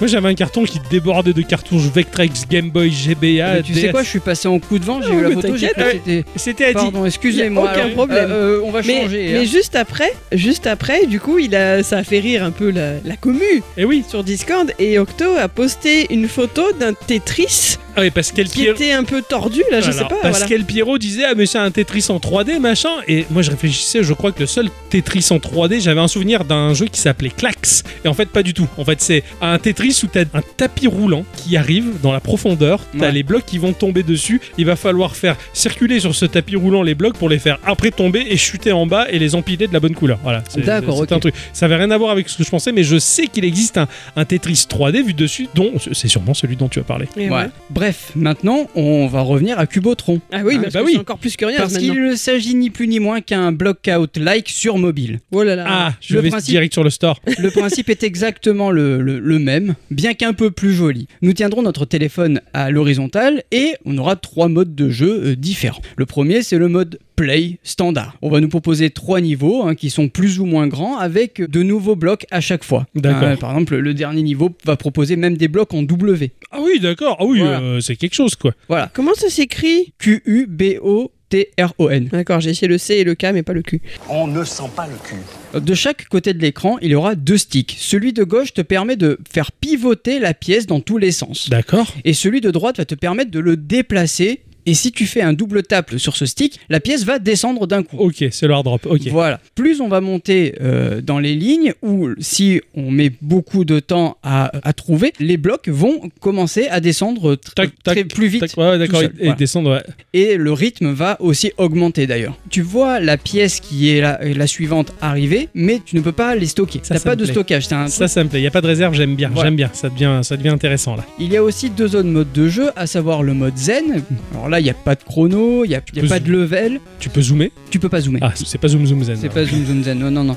Moi j'avais un carton qui débordait de cartouches Vectrex, Game Boy, G B A, mais tu D S... sais quoi, je suis passé en coup de vent, j'ai non, eu la photo, j'ai cru que c'était... C'était à Pardon, excusez-moi. Aucun alors, problème. Euh, euh, on va mais, changer. Mais hein. juste après, juste après, du coup, il a, ça a fait rire un peu la, la commu et oui. sur Discord, et Octo a posté une photo d'un Tetris... Ah oui, Pascal qui Pierrot... était un peu tordu là, je Alors, sais pas. Pascal voilà. Pierrot disait ah mais c'est un Tetris en trois D machin, et moi je réfléchissais, je crois que le seul Tetris en trois D, j'avais un souvenir d'un jeu qui s'appelait Klax, et en fait pas du tout. En fait c'est un Tetris où t'as un tapis roulant qui arrive dans la profondeur, t'as ouais. les blocs qui vont tomber dessus, il va falloir faire circuler sur ce tapis roulant les blocs pour les faire après tomber et chuter en bas et les empiler de la bonne couleur. Voilà. C'est, D'accord. C'est okay. un truc. Ça avait rien à voir avec ce que je pensais, mais je sais qu'il existe un, un Tetris trois D vu dessus, dont c'est sûrement celui dont tu as parlé. Et ouais. ouais. Bref, maintenant, on va revenir à Qubotron. Ah oui, parce ah, bah que oui. c'est encore plus que rien. Parce maintenant. qu'il ne s'agit ni plus ni moins qu'un Blockout-like sur mobile. Oh là là. Ah, je le vais principe, direct sur le store. Le principe est exactement le, le, le même, bien qu'un peu plus joli. Nous tiendrons notre téléphone à l'horizontale et on aura trois modes de jeu différents. Le premier, c'est le mode Play standard. On va nous proposer trois niveaux hein, qui sont plus ou moins grands avec de nouveaux blocs à chaque fois. D'accord. Euh, par exemple, le dernier niveau va proposer même des blocs en W. Ah oui, d'accord. Ah oui, voilà. euh, c'est quelque chose quoi. Voilà. Comment ça s'écrit ? Q U B O T R O N. D'accord, j'ai essayé le C et le K, mais pas le Q. On ne sent pas le cul. De chaque côté de l'écran, il y aura deux sticks. Celui de gauche te permet de faire pivoter la pièce dans tous les sens. D'accord. Et celui de droite va te permettre de le déplacer. Et si tu fais un double tap sur ce stick, la pièce va descendre d'un coup. Ok, c'est le hard drop. Ok. Voilà. Plus on va monter euh, dans les lignes, ou si on met beaucoup de temps à, à trouver, les blocs vont commencer à descendre tr- tac, tac, très plus vite. Tac, ouais, d'accord. Seul, et voilà. descendre. Ouais. Et le rythme va aussi augmenter d'ailleurs. Tu vois la pièce qui est la, la suivante arriver, mais tu ne peux pas les stocker. Ça, T'as ça pas de plaît. stockage. T'as un ça, ça me plaît. Il y a pas de réserve. J'aime bien. Voilà. J'aime bien. Ça devient, ça devient intéressant là. Il y a aussi deux zones modes de jeu, à savoir le mode zen. Alors là, il n'y a pas de chrono, il n'y a, y a pas zo- de level. Tu peux zoomer ? Tu peux pas zoomer. Ah, c'est pas zoom zoom zen. C'est alors. pas zoom zoom zen, non, non, non.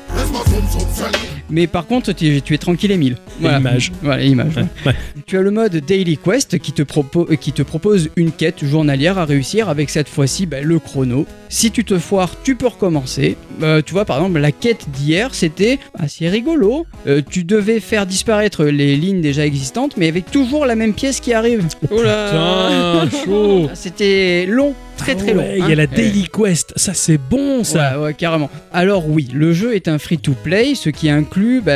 Mais par contre, tu es, tu es tranquille Emile. Voilà. L'image. Voilà, l'image. Ouais. Ouais. Tu as le mode Daily Quest qui te, propo- qui te propose une quête journalière à réussir avec cette fois-ci bah, le chrono. Si tu te foires, tu peux recommencer. Euh, tu vois, par exemple, la quête d'hier, c'était assez rigolo. Euh, tu devais faire disparaître les lignes déjà existantes, mais avec toujours la même pièce qui arrive. Oh là, putain, chaud. C'était long. Très très oh ouais, long. Il hein. y a la Daily ouais. Quest, ça c'est bon ça. Ouais, ouais, carrément. Alors oui, le jeu est un free-to-play, ce qui inclut bah,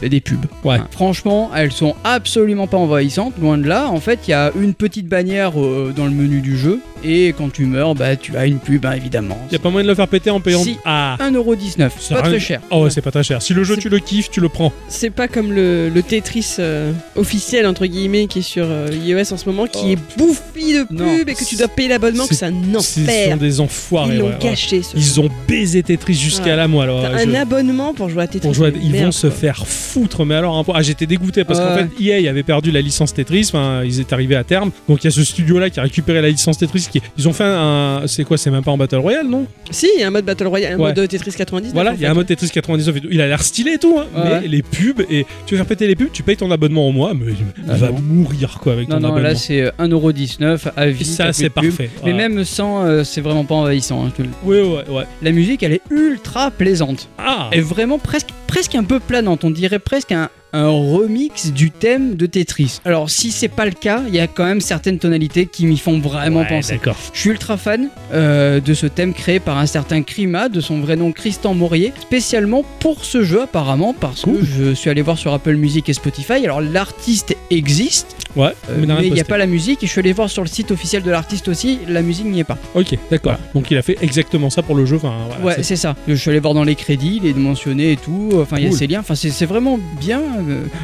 bah, des pubs. Ouais. Hein. Franchement, elles sont absolument pas envahissantes, loin de là. En fait, il y a une petite bannière euh, dans le menu du jeu, et quand tu meurs, bah tu as une pub, hein, évidemment. Il y a pas moyen de le faire péter en payant si. ah. un euro dix-neuf, c'est pas très cher. Oh ouais, c'est pas très cher. Si le jeu c'est... tu le kiffes, tu le prends. C'est pas comme le, le Tetris euh, officiel entre guillemets qui est sur euh, iOS en ce moment, qui oh. est bouffi de pubs non. et que tu dois payer l'abonnement. C'est... que ça non, ce sont des enfoirés. Ils l'ont ouais, caché. Ouais. Ils ont baisé Tetris jusqu'à ah, la moelle. Ouais, un je... abonnement pour jouer à Tetris. Pour jouer à... Ils merde, vont se quoi. faire foutre. Mais alors, hein, pour... ah, j'étais dégoûté parce euh... qu'en fait, E A avait perdu la licence Tetris. Enfin, ils étaient arrivés à terme. Donc il y a ce studio-là qui a récupéré la licence Tetris. Qui... Ils ont fait un. C'est quoi? C'est même pas en Battle Royale, non? Si, il y a un mode Battle Royale, un ouais. mode Tetris quatre-vingt-dix-neuf. Voilà, il y a un mode Tetris quatre-vingt-dix-neuf. Il a l'air stylé et tout. Hein, ouais. Mais les pubs et tu veux faire péter les pubs, tu payes ton abonnement au mois. Mais ah, il va non. mourir quoi avec non, ton non, abonnement. Non, là c'est un euro dix-neuf à vie. Ça c'est parfait. Mais même sans, euh, c'est vraiment pas envahissant. Hein, oui, ouais, ouais. La musique, elle est ultra plaisante. Ah. Et vraiment presque, presque un peu planante. On dirait presque un. un remix du thème de Tetris. Alors si c'est pas le cas, il y a quand même certaines tonalités qui m'y font vraiment ouais, penser. D'accord. Je suis ultra fan euh, de ce thème créé par un certain Crima, de son vrai nom Christian Maurier, spécialement pour ce jeu apparemment, parce cool. que je suis allé voir sur Apple Music et Spotify. Alors l'artiste existe, ouais, euh, mais il n'y a pas la musique, et je suis allé voir sur le site officiel de l'artiste aussi, la musique n'y est pas. Ok, d'accord. Voilà. Donc il a fait exactement ça pour le jeu. Enfin, voilà, ouais, c'est... c'est ça. Je suis allé voir dans les crédits, il est mentionné et tout. Enfin, il cool. y a ces liens. Enfin, c'est, c'est vraiment bien.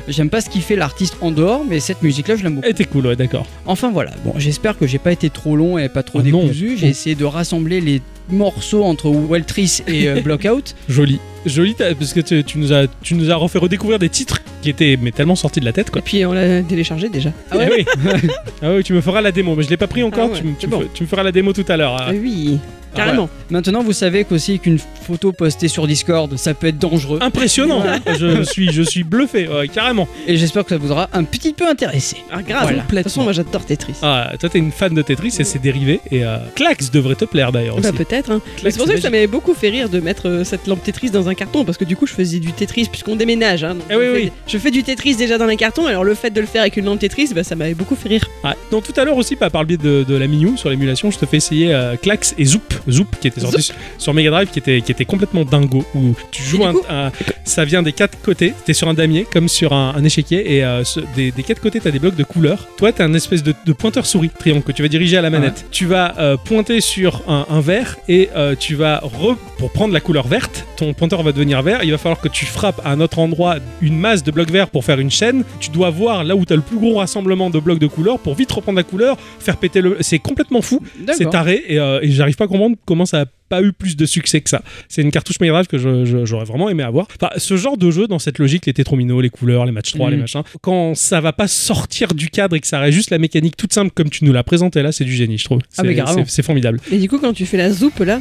J'aime pas ce qu'il fait l'artiste en dehors, mais cette musique là je l'aime beaucoup. Elle était cool, ouais, d'accord. Enfin voilà, bon, j'espère que j'ai pas été trop long et pas trop oh décousu. Non. J'ai oh. essayé de rassembler les morceaux entre Welltris et euh, Blockout. Joli. Joli, parce que tu, tu, nous as, tu nous as refait redécouvrir des titres qui étaient mais tellement sortis de la tête quoi. Et puis on l'a téléchargé déjà. Ah ouais. Ah oui. Ah oui, tu me feras la démo, mais je l'ai pas pris encore. Ah ouais, tu, tu, bon. me, tu me feras la démo tout à l'heure. Ah oui. Carrément. Ah ouais. Maintenant, vous savez qu'aussi qu'une photo postée sur Discord, ça peut être dangereux. Impressionnant. je suis, je suis bluffé, ouais, carrément. Et j'espère que ça vous aura un petit peu intéressé. Ah, grave. Voilà. De toute façon, moi, j'adore Tetris. Ah, toi, t'es une fan de Tetris et ses dérivés. Et euh, Klax devrait te plaire d'ailleurs aussi. Bah peut-être. Hein. Klax, c'est pour ça que ça m'avait beaucoup fait rire de mettre euh, cette lampe Tetris dans un carton, parce que du coup, je faisais du Tetris puisqu'on déménage. Hein, donc eh je, oui, fais, oui. je fais du Tetris déjà dans les cartons. Alors le fait de le faire avec une lampe Tetris, bah, ça m'avait beaucoup fait rire. Ah, donc tout à l'heure aussi, bah, par le biais de, de la Miyoo sur l'émulation, je te fais essayer euh, Klax et Zoop. Zoop qui était sorti Zoop. sur Mega Drive, qui était qui était complètement dingo, où tu joues un, coup, un ça vient des quatre côtés, t'es sur un damier comme sur un, un échiquier, et euh, ce, des, des quatre côtés t'as des blocs de couleurs. Toi t'as un espèce de, de pointeur souris triangle que tu vas diriger à la manette. Ouais. Tu vas euh, pointer sur un, un vert et euh, tu vas re, pour prendre la couleur verte, ton pointeur va devenir vert. Il va falloir que tu frappes à un autre endroit une masse de blocs verts pour faire une chaîne. Tu dois voir là où t'as le plus gros rassemblement de blocs de couleurs pour vite reprendre la couleur, faire péter le. C'est complètement fou. D'accord. C'est taré et, euh, et j'arrive pas à comprendre comment ça a pas eu plus de succès que ça. C'est une cartouche Mega Drive que je, je, j'aurais vraiment aimé avoir. Enfin, ce genre de jeu, dans cette logique, les tétrominos, les couleurs, les matchs trois, mmh. les machins, quand ça va pas sortir du cadre et que ça reste juste la mécanique toute simple comme tu nous l'as présentée là, c'est du génie, je trouve. C'est, ah mais carrément. C'est, c'est formidable. Et du coup, quand tu fais la soupe là,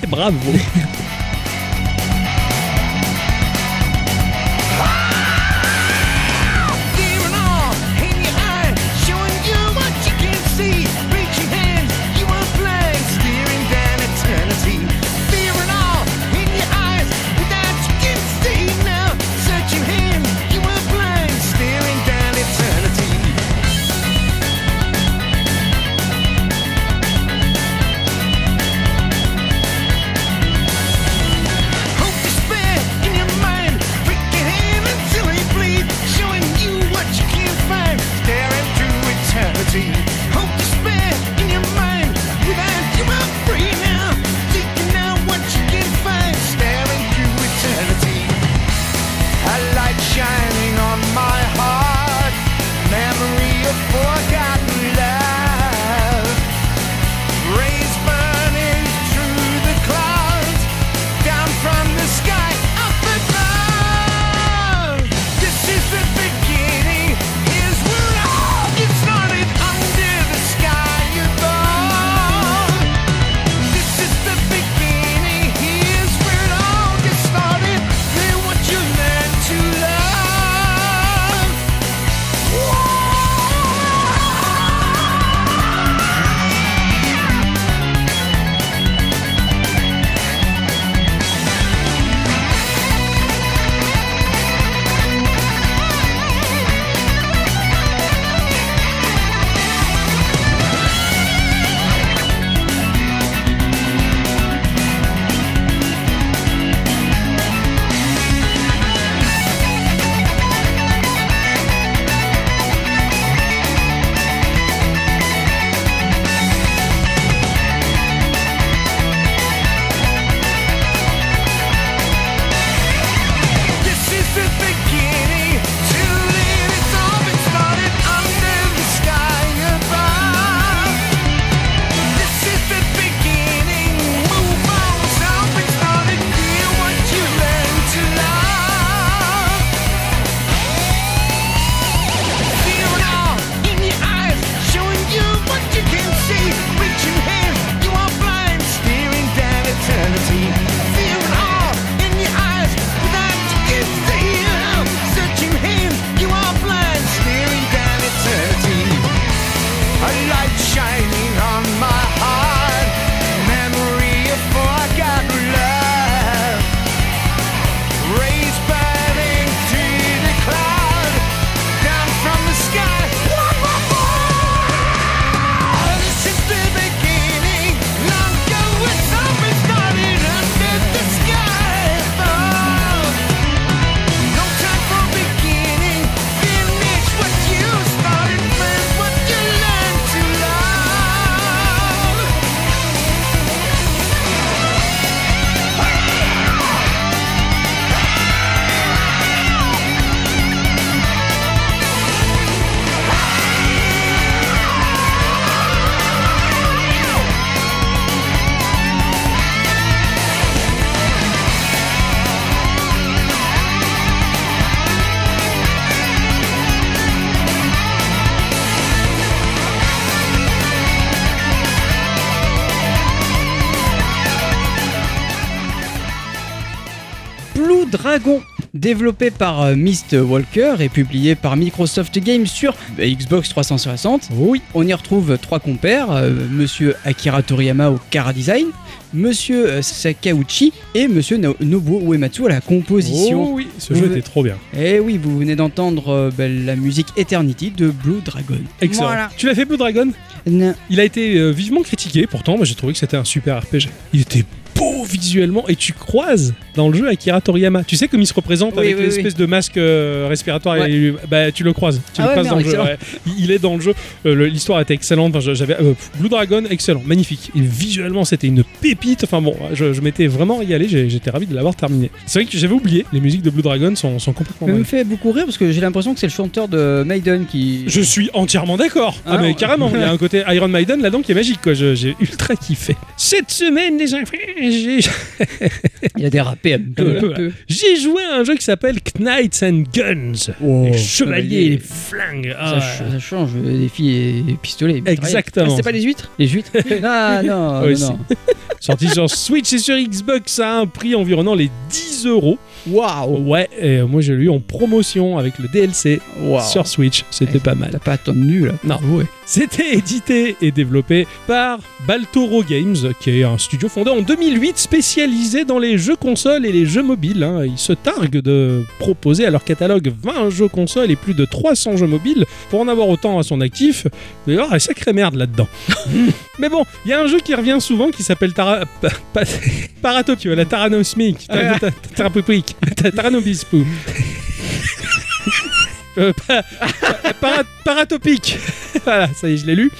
c'est bravo. This is the beginning, here's where it all gets started. I'm dead. Dragon, développé par Myst Walker et publié par Microsoft Games sur Xbox trois cent soixante. Oui, on y retrouve trois compères, euh, monsieur Akira Toriyama au chara design, monsieur Sakauchi et monsieur Nobuo Uematsu à la composition. Oh oui, ce jeu vous... était trop bien. Eh oui, vous venez d'entendre euh, bah, la musique Eternity de Blue Dragon. Excellent. Voilà. Tu l'as fait, Blue Dragon ? Non. Il a été euh, vivement critiqué, pourtant moi j'ai trouvé que c'était un super R P G. Il était beau visuellement et tu croises dans le jeu Akira Toriyama. Tu sais comme il se représente, oui, avec oui, l'espèce oui. de masque euh, respiratoire, ouais. et, bah, tu le croises. Tu ah le ouais, croises dans le jeu. Ouais. Il est dans le jeu. Euh, le, l'histoire était excellente. Enfin, j'avais euh, Blue Dragon, excellent, magnifique. Et visuellement, c'était une pépite. Enfin bon, je, je m'étais vraiment régalé. J'ai, j'étais ravi de l'avoir terminé. C'est vrai que j'avais oublié. Les musiques de Blue Dragon sont, sont complètement. Ça me fait beaucoup rire parce que j'ai l'impression que c'est le chanteur de Maiden qui. Je suis entièrement d'accord. Ah, ah mais carrément. Il y a un côté Iron Maiden là-dedans qui est magique, quoi. Je, j'ai ultra kiffé. Cette semaine, les enfants. J'ai... Il a dérapé un peu, un peu, un peu. J'ai joué à un jeu qui s'appelle Knight and Guns. Oh, les chevaliers et les flingues. Ah. Ça, ça change, les filles et les pistolets. Les Exactement. Ah, c'est pas les huîtres Les huîtres Ah non, non, non. Sorti sur Switch et sur Xbox à un prix environnant les dix euros. Waouh! Ouais, et moi je l'ai eu en promotion avec le D L C wow. sur Switch, c'était et pas mal. T'as pas attendu là? Non, ouais. C'était édité et développé par Baltoro Games, qui est un studio fondé en deux mille huit spécialisé dans les jeux consoles et les jeux mobiles. Hein. Ils se targuent de proposer à leur catalogue vingt jeux consoles et plus de trois cents jeux mobiles. Pour en avoir autant à son actif, il y a une sacrée merde là-dedans. Mais bon, il y a un jeu qui revient souvent qui s'appelle Tara... pa... pa... Paratopique, la Taranosmique. Tarapopique. Taranobispou. euh, pa- pa- para- Paratopique. Voilà, ça y est, je l'ai lu.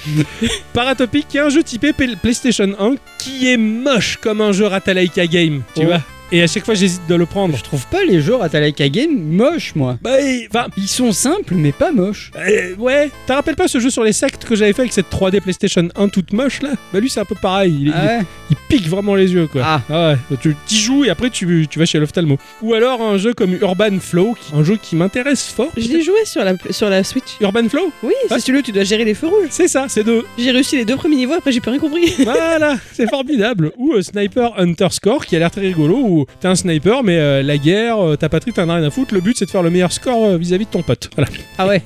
Paratopique, qui est un jeu typé P- PlayStation un qui est moche comme un jeu Ratalaika Game, tu oh. vois. Et à chaque fois, j'hésite de le prendre. Je trouve pas les jeux Ratalaika Game moches, moi. Bah, et, ils sont simples, mais pas moches. Euh, ouais. T'as rappelles pas ce jeu sur les sectes que j'avais fait avec cette trois D PlayStation un toute moche, là ? Bah, lui, c'est un peu pareil. Il, ah ouais. il, il pique vraiment les yeux, quoi. Ah, ah ouais. Tu t'y joues et après, tu, tu vas chez l'ophtalmo. Ou alors, un jeu comme Urban Flow, un jeu qui m'intéresse fort. Je l'ai joué sur la, sur la Switch. Urban Flow ? Oui, c'est ah. celui où tu dois gérer les feux rouges. C'est ça, c'est deux. J'ai réussi les deux premiers niveaux, après, j'ai plus rien compris. Voilà, c'est formidable. Ou euh, Sniper Underscore, qui a l'air très rigolo, où t'es un sniper, mais euh, la guerre, euh, ta patrie, t'en as rien à foutre. Le but, c'est de faire le meilleur score euh, vis-à-vis de ton pote. Voilà. Ah ouais.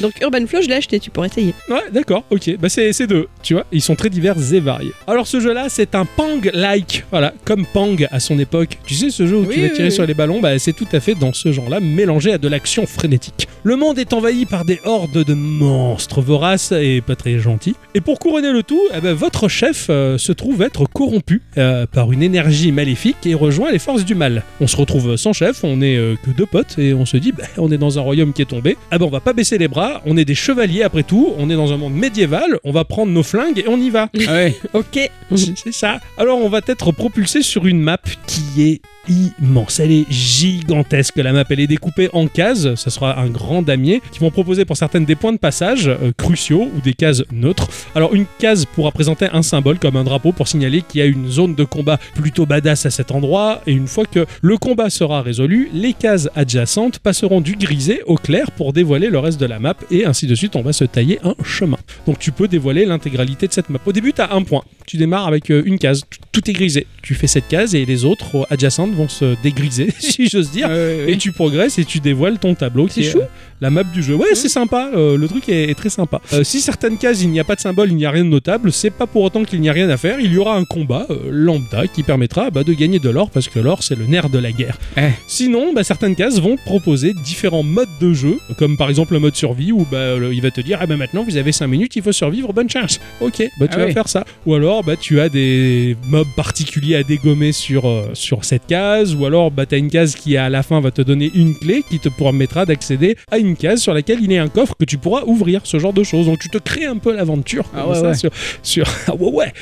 Donc Urban Flow, je l'ai acheté, tu pourrais essayer. Ouais, d'accord, ok. Bah c'est, c'est deux, tu vois. Ils sont très divers et variés. Alors ce jeu-là, c'est un Pang-like. Voilà, comme Pang à son époque. Tu sais, ce jeu où oui, tu vas oui, tirer oui. sur les ballons, bah c'est tout à fait dans ce genre-là, mélangé à de l'action frénétique. Le monde est envahi par des hordes de monstres voraces et pas très gentils. Et pour couronner le tout, eh bah, votre chef euh, se trouve être corrompu euh, par une énergie maléfique et rejoint les forces du mal. On se retrouve sans chef, on est euh, que deux potes et on se dit bah, on est dans un royaume qui est tombé, ah ben on va pas baisser les bras, on est des chevaliers après tout, on est dans un monde médiéval, on va prendre nos flingues et on y va. Ouais. Ok, c'est ça. Alors on va être propulsé sur une map qui est immense, elle est gigantesque. La map, elle est découpée en cases, ça sera un grand damier, qui vont proposer pour certaines des points de passage euh, cruciaux ou des cases neutres. Alors une case pourra présenter un symbole comme un drapeau pour signaler qu'il y a une zone de combat plutôt badass à cet endroit, et une fois que le combat sera résolu, les cases adjacentes passeront du grisé au clair pour dévoiler le reste de la map, et ainsi de suite on va se tailler un chemin. Donc tu peux dévoiler l'intégralité de cette map. Au début t'as un point, tu démarres avec euh, une case, tout est grisé, tu fais cette case et les autres euh, adjacentes vont se dégriser, si j'ose dire, euh, et oui. tu progresses et tu dévoiles ton tableau. C'est qui est chou. Euh, la map du jeu. Ouais, mmh. c'est sympa, euh, le truc est, est très sympa. Euh, si certaines cases, il n'y a pas de symbole, il n'y a rien de notable, c'est pas pour autant qu'il n'y a rien à faire, il y aura un combat euh, lambda qui permettra bah, de gagner de l'or, parce que l'or, c'est le nerf de la guerre. Eh. Sinon, bah, certaines cases vont proposer différents modes de jeu, comme par exemple le mode survie, où bah, le, il va te dire « Ah ben bah, maintenant, vous avez cinq minutes, il faut survivre, bonne chance !» Ok, bah, tu ah, vas oui. faire ça. Ou alors, bah, tu as des mobs particuliers à dégommer sur, euh, sur cette case, ou alors bah, t'as une case qui à la fin va te donner une clé qui te permettra d'accéder à une case sur laquelle il y a un coffre que tu pourras ouvrir, ce genre de choses. Donc tu te crées un peu l'aventure ah ouais, ça, ouais. sur, sur, ah ouais, ouais,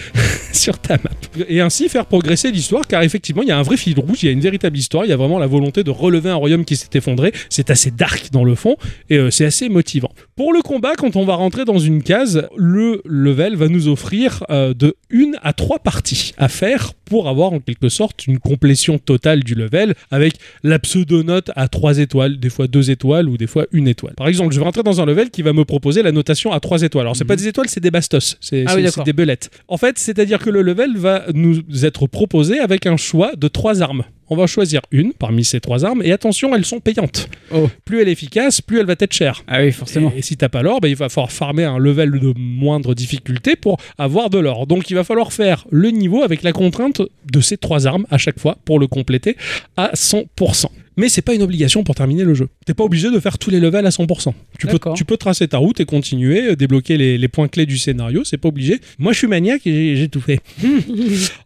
sur ta map. Et ainsi faire progresser l'histoire, car effectivement il y a un vrai fil rouge, il y a une véritable histoire, il y a vraiment la volonté de relever un royaume qui s'est effondré. C'est assez dark dans le fond et euh, c'est assez motivant. Pour le combat, quand on va rentrer dans une case, le level va nous offrir euh, de une à trois parties à faire pour avoir en quelque sorte une complétion totale du level, avec la pseudo-note à trois étoiles, des fois deux étoiles ou des fois une étoile. Par exemple, je vais rentrer dans un level qui va me proposer la notation à trois étoiles. Alors, c'est mmh. pas des étoiles, c'est des bastos, c'est, ah c'est, oui, c'est des belettes. En fait, c'est-à-dire que le level va nous être proposé avec un choix de trois armes. on va choisir une parmi ces trois armes, et attention, elles sont payantes. Oh. Plus elle est efficace, plus elle va être chère. Ah oui, forcément. Et, et si t'as pas l'or, bah, il va falloir farmer un level de moindre difficulté pour avoir de l'or. Donc il va falloir faire le niveau avec la contrainte de ces trois armes à chaque fois pour le compléter à cent pour cent. Mais c'est pas une obligation pour terminer le jeu. T'es pas obligé de faire tous les levels à cent pour cent. Tu peux, tu peux tracer ta route et continuer, débloquer les, les points clés du scénario, c'est pas obligé. Moi je suis maniaque et j'ai, j'ai tout fait.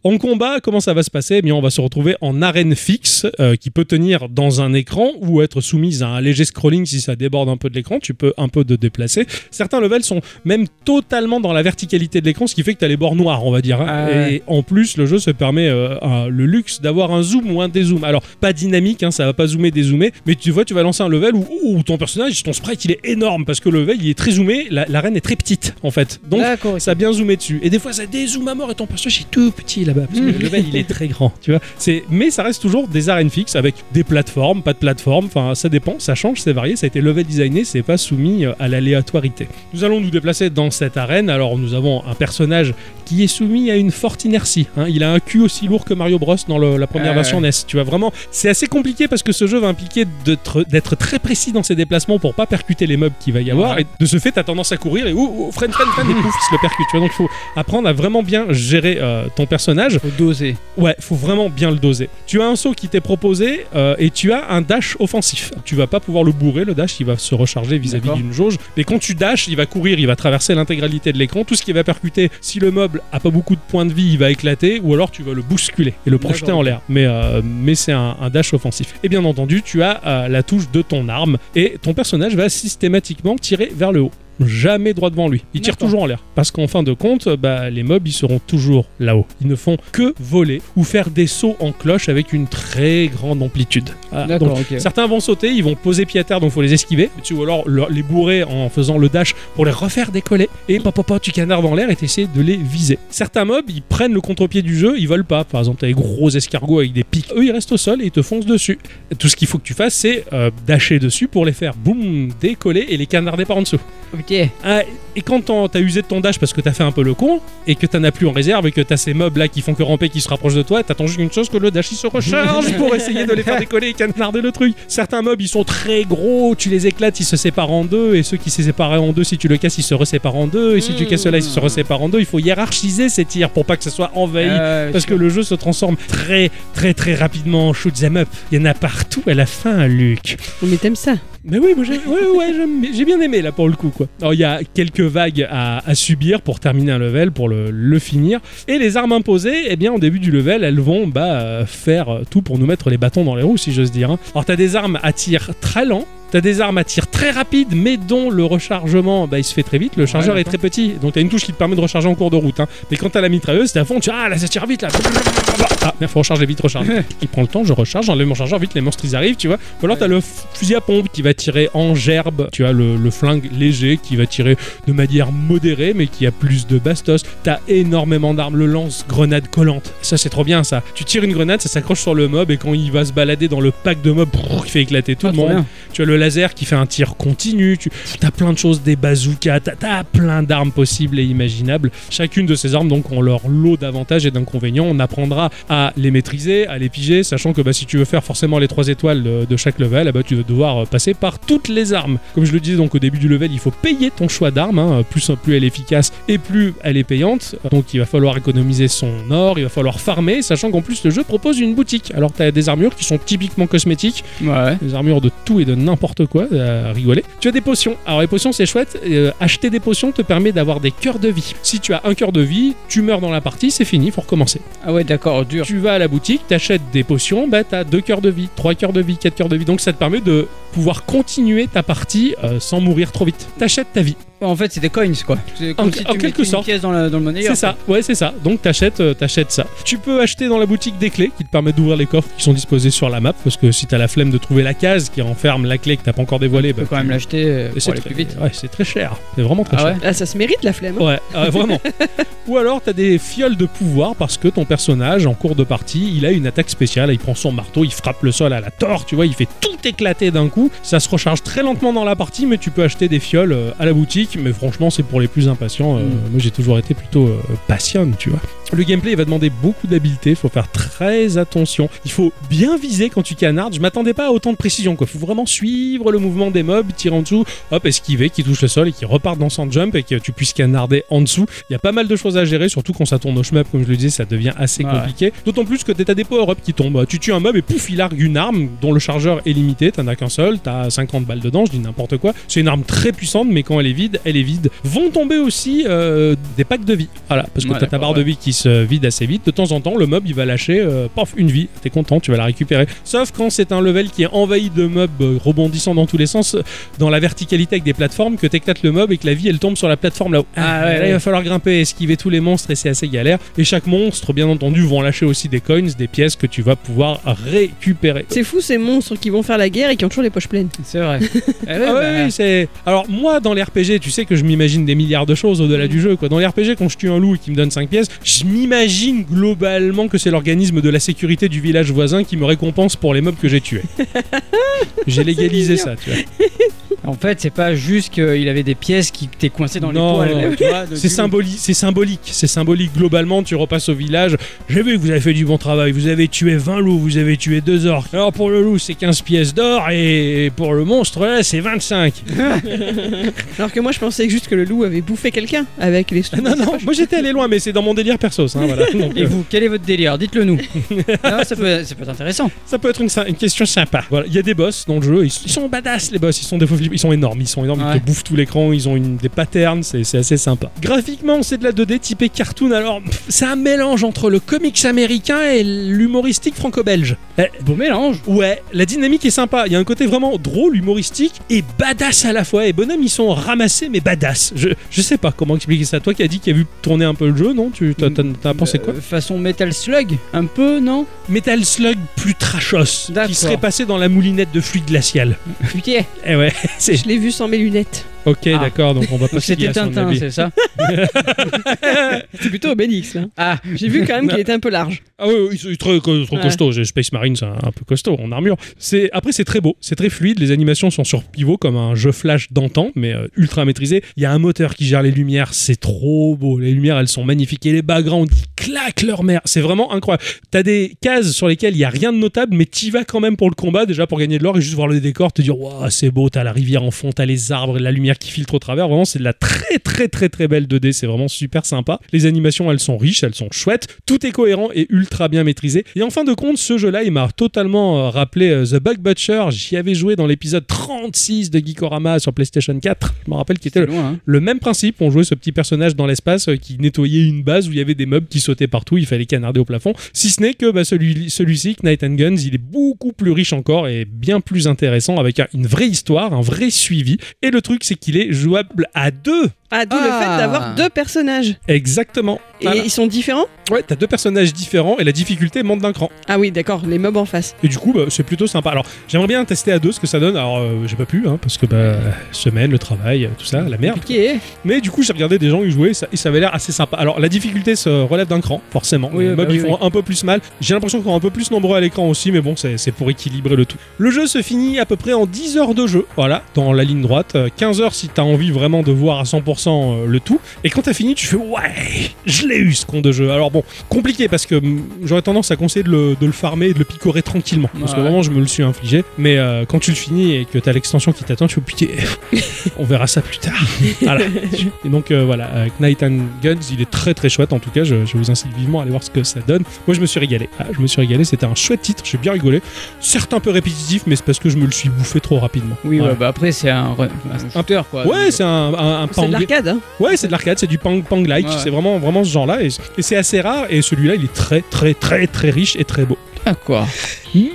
En combat, comment ça va se passer ? Eh bien, on va se retrouver en arène fixe euh, qui peut tenir dans un écran ou être soumise à un léger scrolling si ça déborde un peu de l'écran, tu peux un peu te déplacer. Certains levels sont même totalement dans la verticalité de l'écran, ce qui fait que t'as les bords noirs, on va dire. Hein. Ah. Et en plus, le jeu se permet euh, un, le luxe d'avoir un zoom ou un dézoom. Alors, pas dynamique, hein, ça va pas zoomer, dézoomer, mais tu vois, tu vas lancer un level où, où ton personnage, ton sprite, il est énorme parce que le level, il est très zoomé, la, l'arène est très petite en fait. Donc, d'accord, ça a bien zoomé dessus. Et des fois, ça dézoome à mort et ton personnage est tout petit là-bas parce que le level, il est très grand, tu vois. C'est... Mais ça reste toujours des arènes fixes avec des plateformes, pas de plateformes, enfin, ça dépend, ça change, c'est varié, ça a été level designé, c'est pas soumis à l'aléatoire. Nous allons nous déplacer dans cette arène. Alors, nous avons un personnage qui est soumis à une forte inertie. Hein. Il a un cul aussi lourd que Mario Bros dans le, la première euh... version N E S. Tu vois, vraiment, c'est assez compliqué parce que ce jeu va impliquer d'être, d'être très précis dans ses déplacements pour pas percuter les meubles qu'il va y avoir, et de ce fait t'as tendance à courir et ouh, ouh freine freine freine et pouf il se le percute, tu vois. Donc il faut apprendre à vraiment bien gérer euh, ton personnage. Faut doser. Ouais, faut vraiment bien le doser. Tu as un saut qui t'est proposé euh, et tu as un dash offensif. Tu vas pas pouvoir le bourrer, le dash il va se recharger vis-à-vis D'accord. d'une jauge, mais quand tu dashes il va courir, il va traverser l'intégralité de l'écran, tout ce qui va percuter, si le meuble a pas beaucoup de points de vie il va éclater, ou alors tu vas le bousculer et le projeter D'accord. en l'air, mais, euh, mais c'est un, un dash offensif. Et bien bien entendu, tu as euh, la touche de ton arme et ton personnage va systématiquement tirer vers le haut. Jamais droit devant lui. Il tire D'accord. toujours en l'air. Parce qu'en fin de compte, bah, les mobs, ils seront toujours là-haut. Ils ne font que voler ou faire des sauts en cloche avec une très grande amplitude. Ah, D'accord, donc, okay. Certains vont sauter, ils vont poser pied à terre, donc il faut les esquiver. Tu, ou alors le, les bourrer en faisant le dash pour les refaire décoller. Et papapa, tu canards dans l'air et tu essaies de les viser. Certains mobs, ils prennent le contre-pied du jeu, ils volent pas. Par exemple, tu as les gros escargots avec des pics. Eux, ils restent au sol et ils te foncent dessus. Tout ce qu'il faut que tu fasses, c'est euh, dasher dessus pour les faire boum, décoller et les canarder par en dessous. Okay. Ah, et quand t'as usé de ton dash parce que t'as fait un peu le con et que t'en as plus en réserve et que t'as ces mobs là qui font que ramper, qui se rapprochent de toi, t'attends juste une chose que le dash il se recharge pour essayer de les faire décoller et canarder le truc. Certains mobs ils sont très gros, tu les éclates, ils se séparent en deux, et ceux qui se séparent en deux, si tu le casses ils se reséparent en deux, et si mmh. tu casses là ils se reséparent en deux. Il faut hiérarchiser ces tirs pour pas que ça soit envahi euh, parce que le jeu se transforme très très très rapidement en shoot them up. Il y en a partout à la fin, Luc. Mais t'aimes ça? Mais oui, moi j'ai, ouais, ouais, j'ai, j'ai bien aimé là pour le coup quoi. Alors il y a quelques vagues à, à subir pour terminer un level, pour le, le finir. Et les armes imposées, eh bien au début du level, elles vont bah, faire tout pour nous mettre les bâtons dans les roues, si j'ose dire. Hein. Alors t'as des armes à tir très lent. T'as des armes à tir très rapide, mais dont le rechargement, bah, il se fait très vite. Le chargeur ouais, est très petit, donc t'as une touche qui te permet de recharger en cours de route. Hein. Mais quand t'as la mitrailleuse, t'es à fond, tu ah là ça tire vite là. Ah, merde, faut recharger vite, recharge. Il prend le temps, je recharge, j'enlève mon chargeur, vite les monstres ils arrivent, tu vois. Ou alors t'as le fusil à pompe qui va tirer en gerbe. Tu as le, le flingue léger qui va tirer de manière modérée, mais qui a plus de bastos. T'as énormément d'armes, le lance-grenade collante. Ça c'est trop bien ça. Tu tires une grenade, ça s'accroche sur le mob et quand il va se balader dans le pack de mobs, il fait éclater tout ah, le monde. Tu as le laser qui fait un tir continu, tu as plein de choses, des bazookas, t'as, t'as plein d'armes possibles et imaginables. Chacune de ces armes donc ont leur lot d'avantages et d'inconvénients, on apprendra à les maîtriser, à les piger, sachant que bah, si tu veux faire forcément les trois étoiles de, de chaque level, bah, tu vas devoir passer par toutes les armes. Comme je le disais donc au début du level, il faut payer ton choix d'armes, hein, plus, plus elle est efficace et plus elle est payante, donc il va falloir économiser son or, il va falloir farmer, sachant qu'en plus le jeu propose une boutique. Alors t'as des armures qui sont typiquement cosmétiques, ouais. Des armures de tout et de n'importe quoi, euh, rigoler. Tu as des potions. Alors les potions c'est chouette, euh, acheter des potions te permet d'avoir des cœurs de vie. Si tu as un cœur de vie, tu meurs dans la partie, c'est fini, faut recommencer. Ah ouais d'accord, dur. Tu vas à la boutique, t'achètes des potions, bah t'as deux cœurs de vie, trois cœurs de vie, quatre cœurs de vie, donc ça te permet de pouvoir continuer ta partie euh, sans mourir trop vite. T'achètes ta vie. En fait, c'est des coins, quoi. C'est comme en, si tu en quelque sorte. Une pièce dans, la, dans le monnaie. C'est ça. Ouais, c'est ça. Donc, t'achètes, euh, t'achètes ça. Tu peux acheter dans la boutique des clés qui te permettent d'ouvrir les coffres qui sont disposés sur la map, parce que si t'as la flemme de trouver la case qui renferme la clé que t'as pas encore dévoilée, tu bah, peux quand même l'acheter pour aller très, plus vite. Ouais, c'est très cher. C'est vraiment très ah ouais. cher. Ah, ça se mérite la flemme. Hein ouais, euh, vraiment. Ou alors, t'as des fioles de pouvoir parce que ton personnage, en cours de partie, il a une attaque spéciale. Il prend son marteau, il frappe le sol à la tort. Tu vois, il fait tout éclater d'un coup. coup. Ça se recharge très lentement dans la partie, mais tu peux acheter des fioles à la boutique. Mais franchement, c'est pour les plus impatients. Mmh. Moi, j'ai toujours été plutôt euh, patient, tu vois. Le gameplay, il va demander beaucoup d'habileté. Il faut faire très attention. Il faut bien viser quand tu canardes. Je m'attendais pas à autant de précision, quoi. Il faut vraiment suivre le mouvement des mobs, tirer en dessous, hop, esquiver, qui touche le sol et qui repart dans son jump et que tu puisses canarder en dessous. Il y a pas mal de choses à gérer, surtout quand ça tourne au shmup, comme je le disais, ça devient assez ah compliqué. Ouais. D'autant plus que t'as des power-ups qui tombent. Tu tues un mob et pouf, il largue une arme dont le chargeur est limité. T'en as qu'un seul, t'as cinquante balles dedans, je dis n'importe quoi. C'est une arme très puissante, mais quand elle est vide, elle est vide. Vont tomber aussi euh, des packs de vie. Voilà, parce que ouais, t'as ta barre ouais. de vie qui se vide assez vite. De temps en temps, le mob, il va lâcher, euh, pof, une vie. T'es content, tu vas la récupérer. Sauf quand c'est un level qui est envahi de mobs rebondissant dans tous les sens, dans la verticalité avec des plateformes, que t'éclates le mob et que la vie, elle tombe sur la plateforme là-haut. Ah ouais, là, il va falloir grimper, esquiver tous les monstres et c'est assez galère. Et chaque monstre, bien entendu, vont lâcher aussi des coins, des pièces que tu vas pouvoir récupérer. C'est fou ces monstres qui vont faire la guerre et qui ont toujours les poches pleines. C'est vrai. ah ouais, bah... oui, c'est... Alors moi, dans les R P G, tu sais que je m'imagine des milliards de choses au-delà mmh. du jeu, quoi. Dans les R P G, quand je tue un loup et qu'il me donne cinq pièces, je m'imagine globalement que c'est l'organisme de la sécurité du village voisin qui me récompense pour les mobs que j'ai tués. J'ai légalisé ça, tu vois. En fait, c'est pas juste qu'il avait des pièces qui t'étaient coincées dans non, les poils. Non, tu vois, c'est, symboli- c'est symbolique. C'est symbolique. Globalement, tu repasses au village. J'ai vu que vous avez fait du bon travail. Vous avez tué vingt loups, vous avez tué deux orques. Alors pour le loup, c'est quinze pièces d'or et pour le monstre, là, c'est vingt-cinq. Alors que moi, je pensais juste que le loup avait bouffé quelqu'un avec les... Ah non, non, poches. Moi j'étais allé loin, mais c'est dans mon délire perso. Hein, voilà. Donc, et euh... vous, quel est votre délire ? Dites-le nous. Alors, ça, peut, ça peut être intéressant. Ça peut être une, une question sympa. Voilà. Il y a des boss dans le jeu. Ils sont, ils sont badass, les boss. Ils sont des faux flippés. Ils sont énormes, ils sont énormes, ouais. Ils te bouffent tout l'écran, ils ont une, des patterns, c'est, c'est assez sympa. Graphiquement, c'est de la deux D typée cartoon, alors pff, c'est un mélange entre le comics américain et l'humoristique franco-belge. Eh, beau mélange. Ouais, la dynamique est sympa, il y a un côté vraiment drôle, humoristique et badass à la fois. Et bonhomme, ils sont ramassés mais badass. Je, je sais pas comment expliquer ça. Toi qui as dit qu'il y a vu tourner un peu le jeu, non ? Tu t'as, t'as, t'as pensé quoi ? euh, Façon Metal Slug, un peu, non ? Metal Slug plus trashos, d'accord, qui serait passé dans la moulinette de fluide glacial. Putain. Eh ouais. C'est... Je l'ai vu sans mes lunettes. Ok, ah. d'accord, donc on va pas se lier à son Tintin, avis. C'était Tintin, c'est ça ? C'est plutôt Obélix, là. Ah, j'ai vu quand même qu'il était un peu large. Ah oui, oui, c'est trop, trop ouais. costaud. Space Marine, c'est un, un peu costaud, en armure. C'est... Après, c'est très beau, c'est très fluide. Les animations sont sur pivot, comme un jeu flash d'antan, mais euh, ultra maîtrisé. Il y a un moteur qui gère les lumières, c'est trop beau. Les lumières, elles sont magnifiques. Et les backgrounds, ils claquent leur mère. C'est vraiment incroyable. T'as des cases sur lesquelles il n'y a rien de notable, mais t'y vas quand même pour le combat, déjà pour gagner de l'or et juste voir le décor, te dire, waouh, c'est beau, t'as la rivière en fond, t'as les arbres, la lumière qui filtre au travers, vraiment c'est de la très très très très belle deux D, c'est vraiment super sympa. Les animations, elles sont riches, elles sont chouettes, tout est cohérent et ultra bien maîtrisé. Et en fin de compte, ce jeu-là, il m'a totalement rappelé The Bug Butcher. J'y avais joué dans l'épisode trente-six de Geekorama sur PlayStation quatre, je me rappelle, qui était loin, hein. Le même principe. On jouait ce petit personnage dans l'espace qui nettoyait une base où il y avait des mobs qui sautaient partout, il fallait canarder au plafond, si ce n'est que bah, celui, celui-ci, Knight and Guns, il est beaucoup plus riche encore et bien plus intéressant, avec une vraie histoire, un vrai suivi. Et le truc, c'est qu'il est jouable à deux. Ah, d'où ah. le fait d'avoir deux personnages. Exactement. Et voilà. Ils sont différents ? Ouais, t'as deux personnages différents et la difficulté monte d'un cran. Ah oui, d'accord, les mobs en face. Et du coup, bah, c'est plutôt sympa. Alors, j'aimerais bien tester à deux ce que ça donne. Alors, euh, j'ai pas pu, hein, parce que bah, semaine, le travail, tout ça, la merde. Okay. Mais du coup, j'ai regardé des gens y jouer et ça, et ça avait l'air assez sympa. Alors, la difficulté se relève d'un cran, forcément. Oui, les mobs, bah, ils oui, font oui. un peu plus mal. J'ai l'impression qu'on est un peu plus nombreux à l'écran aussi, mais bon, c'est, c'est pour équilibrer le tout. Le jeu se finit à peu près en dix heures de jeu. Voilà, dans la ligne droite. quinze heures si t'as envie vraiment de voir à cent pour cent le tout, et quand t'as fini tu fais ouais, je l'ai eu ce con de jeu. Alors bon, compliqué parce que mh, j'aurais tendance à conseiller de le, de le farmer et de le picorer tranquillement, parce ouais. que vraiment je me le suis infligé, mais euh, quand tu le finis et que t'as l'extension qui t'attend, tu fais putain, on verra ça plus tard. Voilà. Et donc euh, voilà, euh, Knight and Guns, il est très très chouette en tout cas, je, je vous incite vivement à aller voir ce que ça donne. Moi je me suis régalé, ah, je me suis régalé, c'était un chouette titre, j'ai bien rigolé, certes un peu répétitif, mais c'est parce que je me le suis bouffé trop rapidement. Oui, voilà. Ouais, bah après c'est un, un shooter quoi. Ouais, c'est un, un, un c'est Hein. Ouais, c'est de l'arcade, c'est du pang-pang-like, ouais. C'est vraiment, vraiment ce genre-là, et, et c'est assez rare, et celui-là, il est très, très, très, très riche et très beau. Ah quoi ?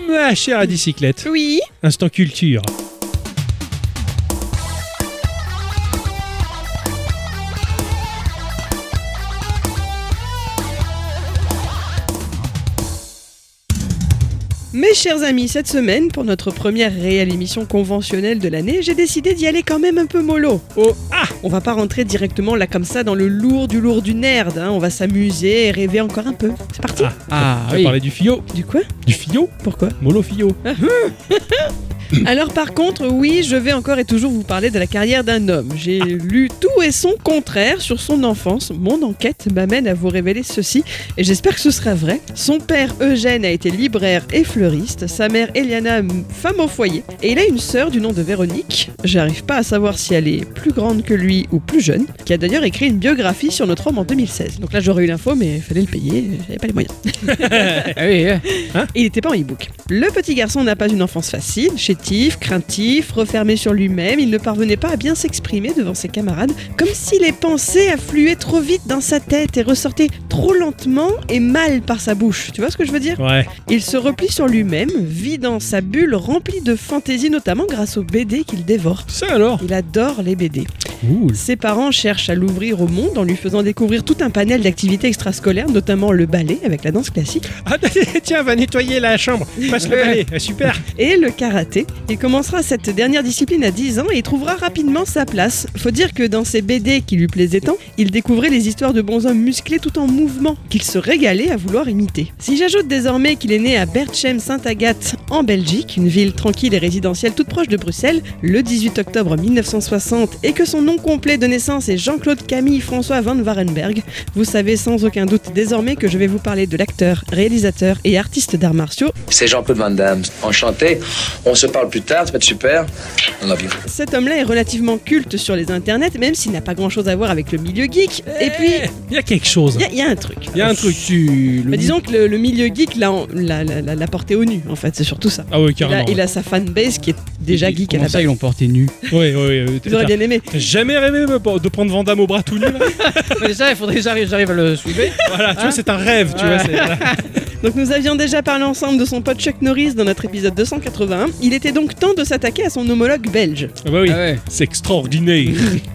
Ma chère à bicyclette. Oui. Instant culture. Mes chers amis, cette semaine, pour notre première réelle émission conventionnelle de l'année, j'ai décidé d'y aller quand même un peu mollo. Oh ah ! On va pas rentrer directement là comme ça dans le lourd du lourd du nerd, hein. On va s'amuser et rêver encore un peu. C'est parti ? Ah, ah, ah oui. On va parler du fio. Du quoi ? Du fio ? Pourquoi ? Mollo fio. Ah. Alors par contre, oui, je vais encore et toujours vous parler de la carrière d'un homme. J'ai ah. lu tout et son contraire sur son enfance. Mon enquête m'amène à vous révéler ceci, et j'espère que ce sera vrai. Son père Eugène a été libraire et fleuriste, sa mère Eliana, femme au foyer, et il a une sœur du nom de Véronique, j'arrive pas à savoir si elle est plus grande que lui ou plus jeune, qui a d'ailleurs écrit une biographie sur notre homme en deux mille seize. Donc là j'aurais eu l'info, mais il fallait le payer, j'avais pas les moyens. Ah oui, hein, il n'était pas en e-book. Le petit garçon n'a pas une enfance facile, chétif, craintif, refermé sur lui-même, il ne parvenait pas à bien s'exprimer devant ses camarades, comme si les pensées affluaient trop vite dans sa tête et ressortaient trop lentement et mal par sa bouche. Tu vois ce que je veux dire ? Ouais. Il se replie sur lui-même, vit dans sa bulle remplie de fantaisie, notamment grâce aux B D qu'il dévore. Ça alors ? Il adore les B D. Cool. Ses parents cherchent à l'ouvrir au monde en lui faisant découvrir tout un panel d'activités extrascolaires, notamment le ballet avec la danse classique. Ah tiens, va nettoyer la chambre, passe le ballet, super. Et le karaté. Il commencera cette dernière discipline à dix ans et il trouvera rapidement sa place. Faut dire que dans ses B D qui lui plaisaient tant, il découvrait les histoires de bonshommes musclés tout en mouvement, qu'il se régalait à vouloir imiter. Si j'ajoute désormais qu'il est né à Berchem-Sainte-Agathe en Belgique, une ville tranquille et résidentielle toute proche de Bruxelles, le dix-huit octobre mille neuf cent soixante, et que son nom complet de naissance est Jean-Claude Camille François Van Warenberg, vous savez sans aucun doute désormais que je vais vous parler de l'acteur, réalisateur et artiste d'arts martiaux. C'est Jean-Claude Van Damme, enchanté, on se parle plus tard, ça va être super, on a vu. Cet homme-là est relativement culte sur les internets, même s'il n'a pas grand-chose à voir avec le milieu geek, hey, et puis... Il y a quelque chose. Il y, y a un truc. Il y a un truc. Tu... Bah, disons que le, le milieu geek l'a, l'a, l'a, l'a porté au nu, en fait, c'est surtout ça. Ah oui, carrément. Il a, ouais. il a sa fanbase qui est déjà et geek à la base. Ça, ils l'ont porté nu. Oui, oui, oui. Ils auraient bien aimé. Jamais rêvé de prendre Van Damme au bras tout nu. Déjà, il faudrait que j'arrive, j'arrive à le soulever. Voilà, tu hein vois, c'est un rêve, tu ouais. vois. C'est, voilà. Donc nous avions déjà parlé ensemble de son pote Chuck Norris dans notre épisode deux cent quatre-vingt-un. Il était donc temps de s'attaquer à son homologue belge. Ah bah oui, ah ouais. c'est extraordinaire.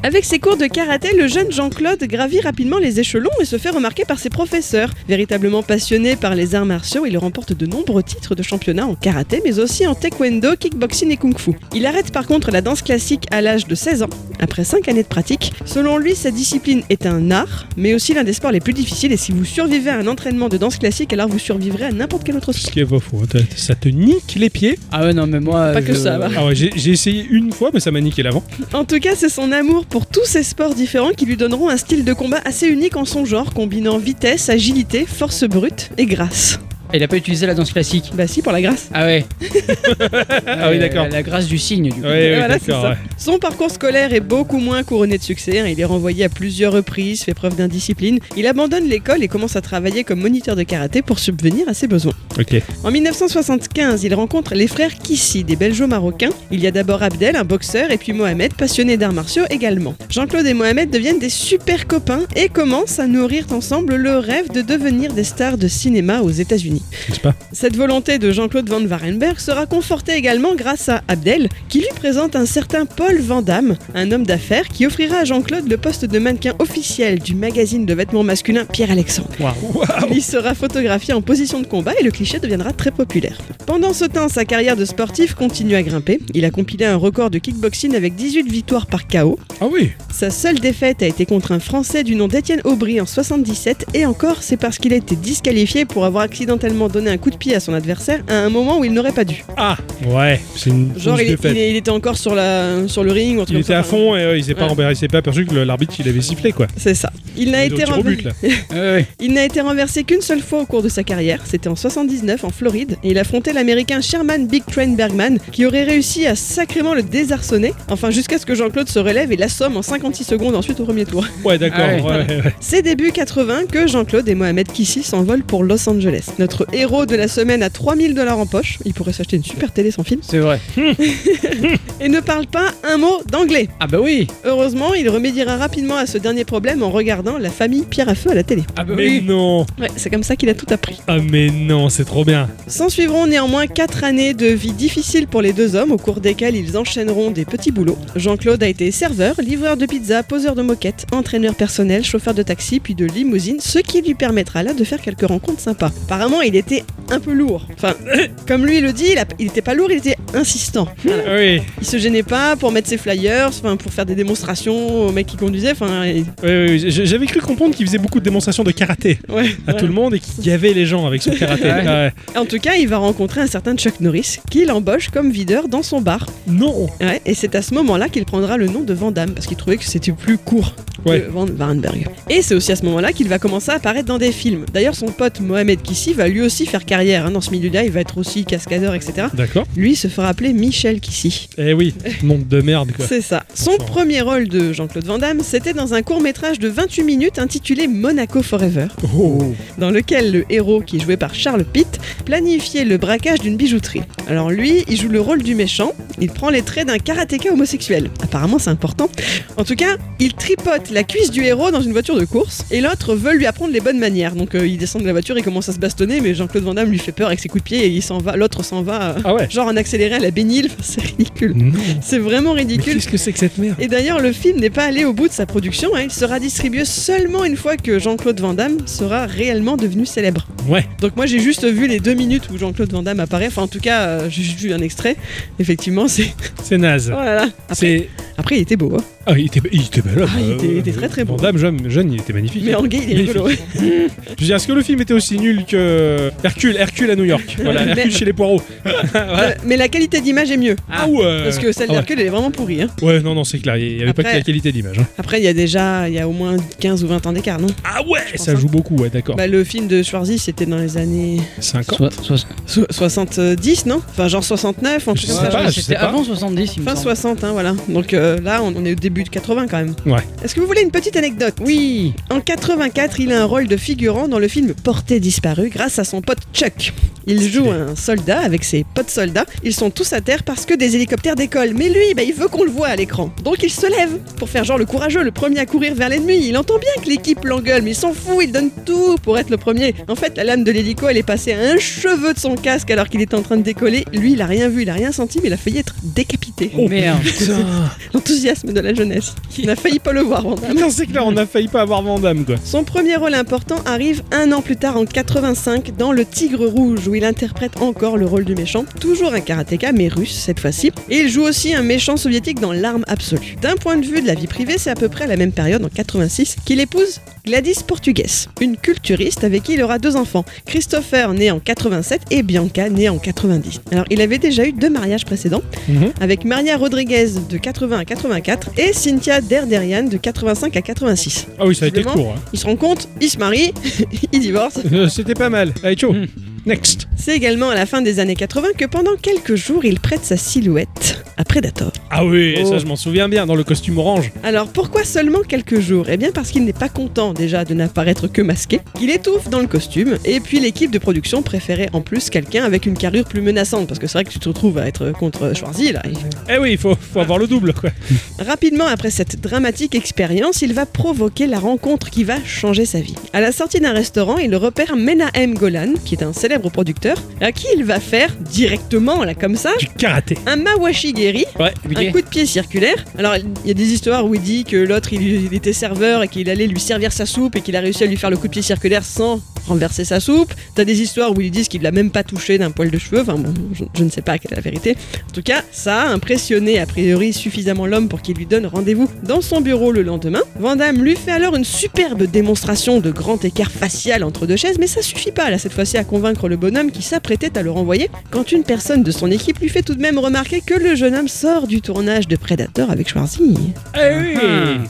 Avec ses cours de karaté, le jeune Jean-Claude gravit rapidement les échelons et se fait remarquer par ses professeurs. Véritablement passionné par les arts martiaux, il remporte de nombreux titres de championnat en karaté, mais aussi en taekwondo, kickboxing et kung-fu. Il arrête par contre la danse classique à l'âge de seize ans, après cinq années de pratique. Selon lui, cette discipline est un art, mais aussi l'un des sports les plus difficiles, et si vous survivez à un entraînement de danse classique, alors vous survivez vivrait à n'importe quel autre sport. Ce qui est pas faux, ça te nique les pieds. Ah ouais, non, mais moi... Pas je... que ça, bah. Ah ouais, j'ai, j'ai essayé une fois, mais ça m'a niqué l'avant. En tout cas, c'est son amour pour tous ces sports différents qui lui donneront un style de combat assez unique en son genre, combinant vitesse, agilité, force brute et grâce. Il a pas utilisé la danse classique. Bah si, pour la grâce. Ah ouais. Ah oui, d'accord. La grâce du signe, du coup. Ouais, ouais, voilà, c'est ça. Ouais. Son parcours scolaire est beaucoup moins couronné de succès. Hein. Il est renvoyé à plusieurs reprises, fait preuve d'indiscipline. Il abandonne l'école et commence à travailler comme moniteur de karaté pour subvenir à ses besoins. Ok. En dix-neuf cent soixante-quinze, il rencontre les frères Kissi, des Belgeo-Marocains. Il y a d'abord Abdel, un boxeur, et puis Mohamed, passionné d'arts martiaux également. Jean-Claude et Mohamed deviennent des super copains et commencent à nourrir ensemble le rêve de devenir des stars de cinéma aux États-Unis. Pas. Cette volonté de Jean-Claude Van Warenberg sera confortée également grâce à Abdel, qui lui présente un certain Paul Van Damme, un homme d'affaires qui offrira à Jean-Claude le poste de mannequin officiel du magazine de vêtements masculins Pierre-Alexandre. Wow. Wow. Il sera photographié en position de combat et le cliché deviendra très populaire. Pendant ce temps, sa carrière de sportif continue à grimper. Il a compilé un record de kickboxing avec dix-huit victoires par K O. Ah oui. Sa seule défaite a été contre un Français du nom d'Étienne Aubry en soixante-dix-sept, et encore, c'est parce qu'il a été disqualifié pour avoir accidenté donner un coup de pied à son adversaire à un moment où il n'aurait pas dû. Ah ouais, c'est une genre il, il, il était encore sur la sur le ring. Il était ça, à fond hein. et euh, il s'est ouais. pas il s'est pas aperçu que l'arbitre il avait sifflé quoi. C'est ça. Il n'a été renversé. Il n'a été renversé qu'une seule fois au cours de sa carrière. C'était en soixante-dix-neuf en Floride, et il affrontait l'Américain Sherman Big Train Bergman, qui aurait réussi à sacrément le désarçonner. Enfin, jusqu'à ce que Jean-Claude se relève et l'assomme en cinquante-six secondes ensuite au premier tour. Ouais d'accord. Ah ouais. Voilà. Ouais, ouais. C'est début quatre-vingts que Jean-Claude et Mohamed Kissi s'envolent pour Los Angeles. Notre héros de la semaine à trois mille dollars en poche. Il pourrait s'acheter une super télé sans film. C'est vrai. Et ne parle pas un mot d'anglais. Ah bah oui. Heureusement, il remédiera rapidement à ce dernier problème en regardant La Famille Pierre à Feu à la télé. Ah bah mais oui. non. Ouais, c'est comme ça qu'il a tout appris. Ah mais non, c'est trop bien. S'en suivront néanmoins quatre années de vie difficile pour les deux hommes, au cours desquelles ils enchaîneront des petits boulots. Jean-Claude a été serveur, livreur de pizza, poseur de moquette, entraîneur personnel, chauffeur de taxi, puis de limousine, ce qui lui permettra là de faire quelques rencontres sympas. Apparemment, il était un peu lourd. Enfin, comme lui le dit, il, a, il était pas lourd, il était insistant. Voilà. Oui. Il se gênait pas pour mettre ses flyers, pour faire des démonstrations au mec qui conduisait. Et... Oui, oui, j'avais cru comprendre qu'il faisait beaucoup de démonstrations de karaté ouais, à ouais. tout le monde et qu'il y avait les gens avec son karaté. ouais. Ouais. En tout cas, il va rencontrer un certain Chuck Norris qui l'embauche comme videur dans son bar. Non ouais, et c'est à ce moment-là qu'il prendra le nom de Van Damme parce qu'il trouvait que c'était plus court ouais. que Van Varenberg. Et c'est aussi à ce moment-là qu'il va commencer à apparaître dans des films. D'ailleurs, son pote Mohamed Kissi va lui aussi faire carrière hein, dans ce milieu-là. Il va être aussi cascadeur, et cetera. D'accord. Lui se fera appeler Michel Kissi. Eh oui, nom de merde quoi. C'est ça. Son enfin... premier rôle de Jean-Claude Van Damme, c'était dans un court-métrage de vingt-huit minutes intitulé Monaco Forever, oh. dans lequel le héros, qui est joué par Charles Pitt, planifiait le braquage d'une bijouterie. Alors lui, il joue le rôle du méchant, il prend les traits d'un karatéka homosexuel. Apparemment, c'est important. En tout cas, il tripote la cuisse du héros dans une voiture de course, et l'autre veut lui apprendre les bonnes manières. Donc euh, il descend de la voiture, il commence à se bastonner, mais Jean-Claude Van Damme lui fait peur avec ses coups de pied, et il s'en va, l'autre s'en va, euh, ah ouais. genre en accéléré à la Bénil. Enfin, c'est ridicule. Non. C'est vraiment ridicule. Mais qu'est-ce que c'est que cette merde ? Et d'ailleurs, le film n'est pas allé au bout de sa production, hein. Il sera distribué seulement une fois que Jean-Claude Van Damme sera réellement devenu célèbre. Ouais. Donc moi j'ai juste vu les deux minutes où Jean-Claude Van Damme apparaît, enfin en tout cas euh, j'ai juste vu un extrait, effectivement c'est... C'est naze. Oh là là. Après, c'est... après il était beau hein. Ah il était, il était bel homme. Ah, il, était, il était très très beau. Van Damme jeune, jeune il était magnifique. Mais en gay il est rigolo. Je veux dire, est-ce que le film était aussi nul que Hercule, Hercule à New York. Voilà, Hercule mais... chez les Poirot. Voilà. Mais la qualité d'image est mieux. Ah ouais. Parce que celle ah, d'Hercule ouais. elle est vraiment pourrie hein. Ouais non non c'est clair, il n'y avait après... pas que la qualité d'image hein. Après il y a déjà, il y a au moins quinze ou vingt ans d'écart non. Ah ouais. Ça joue beaucoup ouais d'accord. Bah le film de Schwarzy c'était dans les années... cinquante so- so- soixante-dix non. Enfin genre soixante-neuf en tout cas. Pas, c'était avant pas. soixante-dix il me semble. Fin soixante hein voilà. Donc euh, là on, on est au début de quatre-vingts quand même. Ouais. Est-ce que vous voulez une petite anecdote? Oui. En quatre-vingt-quatre il a un rôle de figurant dans le film Portée disparue grâce à son pote Chuck. Il joue un soldat avec ses potes soldats. Ils sont tous à terre parce que des hélicoptères décollent. Mais lui bah, il veut qu'on le voit à l'écran. Donc il se lève pour faire genre le courageux, le premier à courir vers l'ennemi. Il entend bien que l'équipe l'engueule mais il s'en fout, il donne tout pour être le premier. En fait la lame de l'hélico elle est passée à un cheveu de son casque alors qu'il était en train de décoller. Lui il a rien vu, il a rien senti mais il a failli être décapité. Oh merde. L'enthousiasme de la jeunesse. On a failli pas le voir Van Damme. Non c'est clair, on a failli pas avoir Van Damme quoi. Son premier rôle important arrive un an plus tard en quatre-vingt-cinq dans Le Tigre Rouge où il interprète encore le rôle du méchant. Toujours un karatéka mais russe cette fois-ci. Et il joue aussi un méchant soviétique dans L'Arme Absolue. D'un point de vue de la vie privée c'est à peu près à la même période en quatre-vingt-six qu'il épouse Gladys Portugues, une culturiste avec qui il aura deux enfants, Christopher né en quatre-vingt-sept et Bianca née en quatre-vingt-dix. Alors il avait déjà eu deux mariages précédents, mm-hmm. avec Maria Rodriguez de quatre-vingts à quatre-vingt-quatre et Cynthia Derderian de quatre-vingt-cinq à quatre-vingt-six. Ah oui ça a été court hein. Il se rend compte, il se marie, il divorce. Euh, c'était pas mal, allez ciao. Mm. Next. C'est également à la fin des années quatre-vingts que pendant quelques jours, il prête sa silhouette à Predator. Ah oui, oh. Ça je m'en souviens bien, dans le costume orange. Alors pourquoi seulement quelques jours? Eh bien parce qu'il n'est pas content déjà de n'apparaître que masqué, qu'il étouffe dans le costume, et puis l'équipe de production préférait en plus quelqu'un avec une carrure plus menaçante, parce que c'est vrai que tu te retrouves à être contre Schwarzy là. Eh oui, il faut, faut avoir le double quoi. Rapidement après cette dramatique expérience, il va provoquer la rencontre qui va changer sa vie. À la sortie d'un restaurant, il repère Menahem Golan, qui est un célèbre producteur, à qui il va faire directement, là comme ça, du karaté. Un mawashigiri, ouais, okay. Un coup de pied circulaire. Alors, il y a des histoires où il dit que l'autre, il, il était serveur et qu'il allait lui servir sa soupe et qu'il a réussi à lui faire le coup de pied circulaire sans renverser sa soupe. T'as des histoires où ils disent qu'il l'a même pas touché d'un poil de cheveux. Enfin bon, je, je ne sais pas quelle est la vérité. En tout cas, ça a impressionné a priori suffisamment l'homme pour qu'il lui donne rendez-vous dans son bureau le lendemain. Van Damme lui fait alors une superbe démonstration de grand écart facial entre deux chaises, mais ça suffit pas là cette fois-ci à convaincre le bonhomme qui s'apprêtait à le renvoyer quand une personne de son équipe lui fait tout de même remarquer que le jeune homme sort du tournage de Predator avec Schwarzy. Eh oui.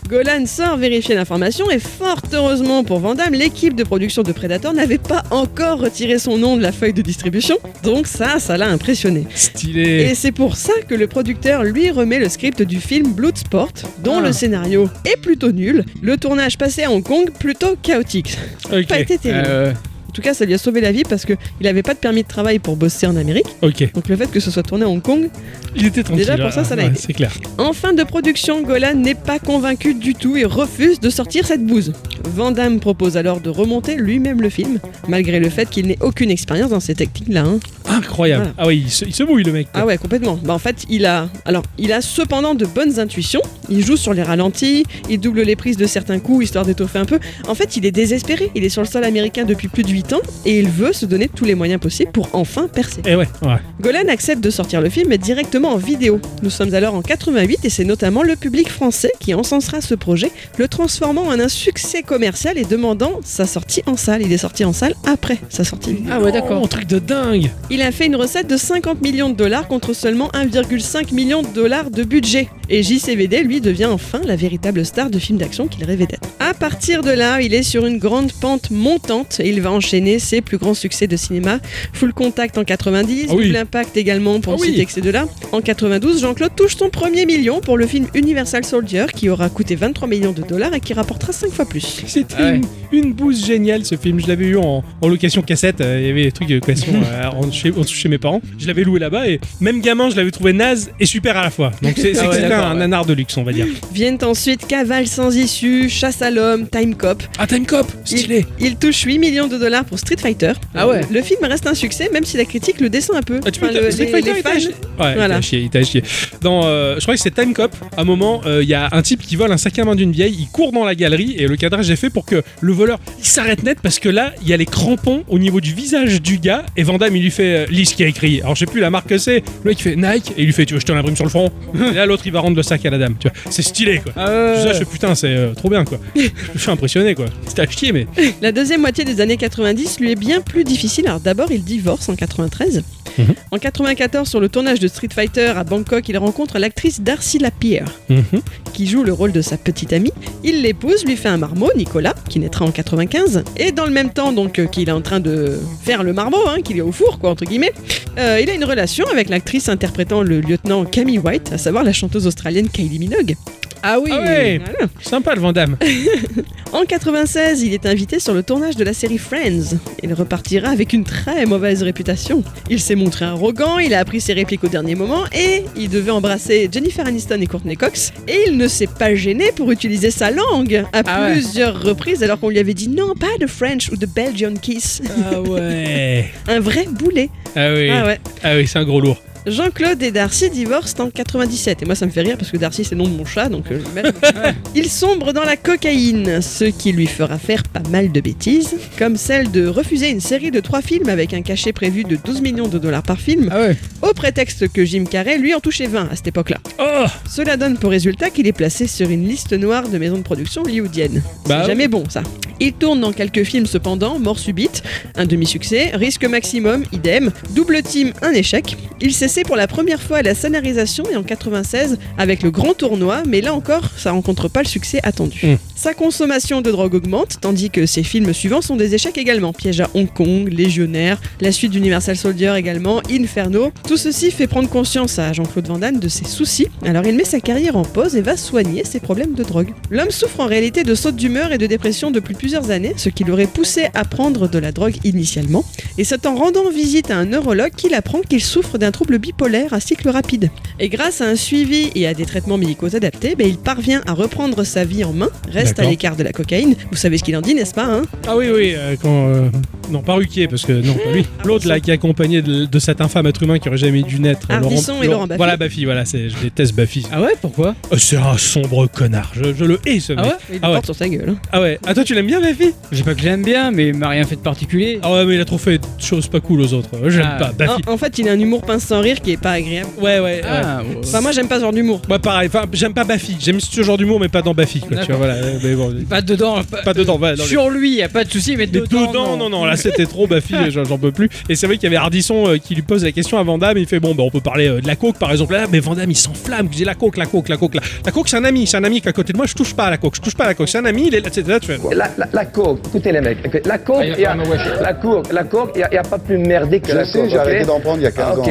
Golan sort vérifier l'information et fort heureusement pour Van Damme, l'équipe de production de Predator n'avait pas encore retiré son nom de la feuille de distribution, donc ça, ça l'a impressionné. Stylé. Et c'est pour ça que le producteur lui remet le script du film Bloodsport, dont ah. le scénario est plutôt nul, le tournage passé à Hong Kong plutôt chaotique. Okay. Pas été terrible. Euh... En tout cas, ça lui a sauvé la vie parce qu'il n'avait pas de permis de travail pour bosser en Amérique. Okay. Donc le fait que ce soit tourné à Hong Kong, il était tranquille, déjà pour ça, ça l'a ouais, aidé. C'est clair. En fin de production, Golan n'est pas convaincu du tout et refuse de sortir cette bouse. Van Damme propose alors de remonter lui-même le film, malgré le fait qu'il n'ait aucune expérience dans ces techniques-là. Hein. Incroyable. Voilà. Ah ouais, il se, il se mouille le mec. Ah ouais, complètement. Bah en fait, il a, alors, il a cependant de bonnes intuitions. Il joue sur les ralentis, il double les prises de certains coups, histoire d'étoffer un peu. En fait, il est désespéré. Il est sur le sol américain depuis plus de huit dix-huit ans et il veut se donner tous les moyens possibles pour enfin percer. Et ouais, ouais. Golan accepte de sortir le film directement en vidéo. Nous sommes alors en quatre-vingt-huit et c'est notamment le public français qui encensera ce projet, le transformant en un succès commercial et demandant sa sortie en salle. Il est sorti en salle après sa sortie. Ah ouais, d'accord. Oh, un truc de dingue. Il a fait une recette de cinquante millions de dollars contre seulement un virgule cinq million de dollars de budget. Et J C V D, lui, devient enfin la véritable star de film d'action qu'il rêvait d'être. À partir de là, il est sur une grande pente montante et il va enchaîner ses plus grands succès de cinéma. Full Contact en quatre-vingt-dix, oh oui. Double Impact également pour oh citer oui. que ces deux-là. En quatre-vingt-douze, Jean-Claude touche son premier million pour le film Universal Soldier qui aura coûté vingt-trois millions de dollars et qui rapportera cinq fois plus. C'était ah ouais. une, une bouse géniale ce film. Je l'avais eu en, en location cassette. Il euh, y avait des trucs de location euh, en, chez, en, chez mes parents. Je l'avais loué là-bas et même gamin, je l'avais trouvé naze et super à la fois. Donc c'est, c'est ah ouais, c'était un nanar ouais. de luxe, on va dire. Viennent ensuite Cavale sans issue, Chasse à l'homme, Time Cop. Ah, Time Cop, stylé. Il, il touche huit millions de dollars pour Street Fighter. Ah ouais. Le film reste un succès, même si la critique le descend un peu. Ah, tu peux enfin, le, Street les, Fighter, les pages... Ouais, voilà. il t'a chié, il t'a chié. Dans, euh, je crois que c'est Time Cop. À un moment, il euh, y a un type qui vole un sac à main d'une vieille, il court dans la galerie et le cadrage est fait pour que le voleur il s'arrête net parce que là, il y a les crampons au niveau du visage du gars et Van Damme, il lui fait euh, lis ce qu'il a écrit. Alors, je sais plus la marque que c'est. Le mec, il fait Nike et il lui fait tu veux, je te l'imprime sur le front. Et là, l'autre, il va rendre le sac à la dame. Tu vois, c'est stylé, quoi. Euh... Je, là, je, putain, c'est euh, trop bien, quoi. Je suis impressionné, quoi. C'était à chier, mais. La deuxième moitié des années quatre-vingt-dix lui est bien plus difficile. Alors, d'abord, il divorce en quatre-vingt-treize. Mm-hmm. En quatre-vingt-quatorze, sur le tournage de Street Fighter à Bangkok, il rencontre l'actrice Darcy Lapierre, mm-hmm. qui joue le rôle de sa petite amie. Il l'épouse, lui fait un marmot, Nicolas, qui naîtra en quatre-vingt-quinze. Et dans le même temps, donc, euh, qu'il est en train de faire le marmot, hein, qu'il est au four, quoi, entre guillemets, euh, il a une relation avec l'actrice interprétant le lieutenant Cammy White, à savoir la chanteuse australienne Kylie Minogue. Ah oui, ah ouais. voilà. Sympa le Van Damme. En quatre-vingt-seize, il est invité sur le tournage de la série Friends. Il repartira avec une très mauvaise réputation. Il s'est montré arrogant, il a appris ses répliques au dernier moment et il devait embrasser Jennifer Aniston et Courtney Cox. Et il ne s'est pas gêné pour utiliser sa langue à ah plusieurs ouais. reprises alors qu'on lui avait dit non, pas de French ou de Belgian kiss. Ah ouais. Un vrai boulet. Ah oui. Ah, ouais. ah oui, c'est un gros lourd. Jean-Claude et Darcy divorcent en quatre-vingt-dix-sept. Et moi, ça me fait rire parce que Darcy, c'est le nom de mon chat, donc euh, je m'aime. Il sombre dans la cocaïne, ce qui lui fera faire pas mal de bêtises, comme celle de refuser une série de trois films avec un cachet prévu de douze millions de dollars par film, ah ouais. au prétexte que Jim Carrey, lui, en touchait vingt à cette époque-là. Oh Cela donne pour résultat qu'il est placé sur une liste noire de maisons de production hollywoodiennes. Bah, c'est jamais bon, ça. Il tourne dans quelques films cependant, Mort subite, un demi-succès, Risque maximum, idem, Double Team, un échec. Il s'est pour la première fois à la scénarisation et en quatre-vingt-seize avec le grand tournoi, mais là encore, ça rencontre pas le succès attendu. Mmh. Sa consommation de drogue augmente, tandis que ses films suivants sont des échecs également. Piège à Hong Kong, Légionnaire, la suite d'Universal Soldier également, Inferno. Tout ceci fait prendre conscience à Jean-Claude Van Damme de ses soucis, alors il met sa carrière en pause et va soigner ses problèmes de drogue. L'homme souffre en réalité de sautes d'humeur et de dépression depuis plusieurs années, ce qui l'aurait poussé à prendre de la drogue initialement, et c'est en rendant visite à un neurologue qu'il apprend qu'il souffre d'un trouble bipolaire à cycle rapide. Et grâce à un suivi et à des traitements médicaux adaptés, bah, il parvient à reprendre sa vie en main, reste D'accord. à l'écart de la cocaïne. Vous savez ce qu'il en dit, n'est-ce pas hein Ah oui, oui, euh, quand... Euh... Non, pas Ruquier, parce que... Non, pas lui. L'autre, là, qui est accompagné de, de cet infâme être humain qui aurait jamais dû naître. Ardisson Laurent... et Laurent Baffy. Voilà, Baffy, voilà, c'est... je déteste Baffy. Ah ouais, pourquoi euh, C'est un sombre connard, je, je le hais, ce mec. Ah ouais Il ah le ouais. porte sur sa gueule. Hein. Ah ouais Ah toi, tu l'aimes bien, Baffy J'ai pas que je l'aime bien, mais il m'a rien fait de particulier. Ah ouais, mais il a trop fait de choses pas cool aux autres. J'aime ah. pas Baffy. En, en fait, il a un humour pince sans rire qui est pas agréable. Ouais, ouais. Ah, ouais. Enfin, moi, j'aime pas ce genre d'humour. Moi, ouais, pareil. Enfin, j'aime pas Baffy. J'aime ce genre d'humour, mais pas dans Baffy. Quoi, tu vois, voilà. Mais bon, pas dedans. Pas, pas dedans. Voilà, sur les... lui, y a pas de souci, mais, mais dedans. dedans non, non, non. Là, c'était trop Baffy. j'en, j'en peux plus. Et c'est vrai qu'il y avait Ardisson euh, qui lui pose la question à Van Damme. Il fait bon, bah, on peut parler euh, de la coke, par exemple. Là, mais Van Damme, il s'enflamme. Il dit la coke, la coke, la coke. La, la coke, c'est un ami. C'est un ami qui est à côté de moi. Je touche pas à la coke. Je touche pas à la coke. C'est un ami. Il est là, là tu fais... la, la, la coke. Écoutez les mecs. La coke. Ah, y a, la coke. La coke. Il y, y a pas plus merdé que je la sais, coke. J'ai arrêté d'en prendre il y a quinze ans.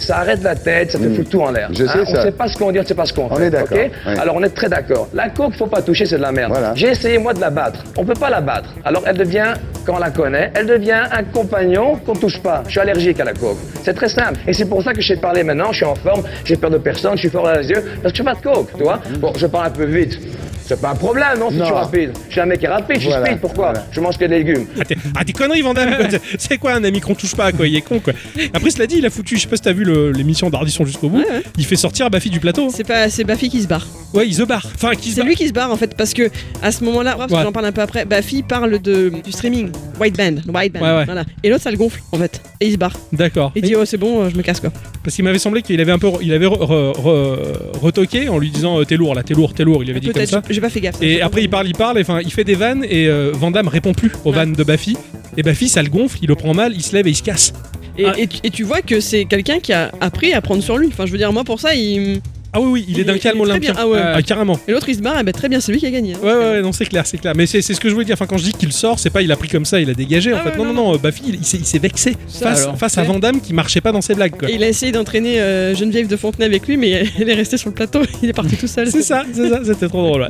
Ça arrête la tête, ça te mmh. fout tout en l'air. Je sais hein, ça. On ne sait pas ce qu'on dit, on ne sait pas ce qu'on fait. On est d'accord. Okay oui. Alors on est très d'accord. La coke, faut pas toucher, c'est de la merde. Voilà. J'ai essayé moi de la battre. On peut pas la battre. Alors elle devient, quand on la connaît, elle devient un compagnon qu'on touche pas. Je suis allergique à la coke. C'est très simple. Et c'est pour ça que je sais parler maintenant, je suis en forme, j'ai peur de personne, je suis fort à les yeux, parce que je n'ai pas de coke, tu vois. Mmh. Bon, je parle un peu vite. C'est pas un problème, non, si non. je suis rapide. Je suis un mec qui est rapide, je voilà. suis speed, pourquoi voilà. Je mange que des légumes. Ah, t'es, ah, des conneries, Van Damme. C'est quoi un ami qu'on touche pas, quoi. Il est con, quoi. Après, cela dit, il a foutu, je sais pas si t'as vu le, l'émission d'Ardisson jusqu'au bout, ouais, ouais. il fait sortir Baffy du plateau. C'est pas, c'est Baffy qui se barre. Ouais, il se barre. Enfin, qui se C'est barre. Lui qui se barre, en fait, parce que à ce moment-là, parce ouais. que j'en parle un peu après, Baffy parle de, du streaming. white band, le white band. Ouais, ouais. Voilà. Et l'autre ça le gonfle en fait. Et il se barre. D'accord. Il dit et... oh c'est bon, euh, je me casse quoi. Parce qu'il m'avait semblé qu'il avait un peu, il avait re- re- re- retoqué en lui disant euh, t'es lourd là, t'es lourd, t'es lourd. Il avait dit comme ça. J'ai pas fait gaffe. Et après il parle, il parle, enfin il fait des vannes et euh, Van Damme répond plus aux ouais. vannes de Baffy. Et Baffy ça le gonfle, il le prend mal, il se lève et il se casse. Et, ah. et, et tu vois que c'est quelqu'un qui a appris à prendre sur lui. Enfin je veux dire moi pour ça il. Ah oui, oui, il, il est d'un calme olympien. Ah ouais. euh, carrément. Et l'autre il se barre, et ben très bien, c'est lui qui a gagné. Hein. Ouais, ouais, ouais, non, c'est clair, c'est clair. Mais c'est, c'est ce que je voulais dire. Enfin, quand je dis qu'il sort, c'est pas il a pris comme ça, il a dégagé en ah fait. Ouais, non, non, non, non. Baffy, il, il, s'est, il s'est vexé ça, face, alors, face à Van Damme qui marchait pas dans ses blagues. Quoi. Et il a essayé d'entraîner euh, Geneviève de Fontenay avec lui, mais elle est restée sur le plateau, il est parti tout seul. C'est ça, c'est ça, c'était trop drôle. Ouais.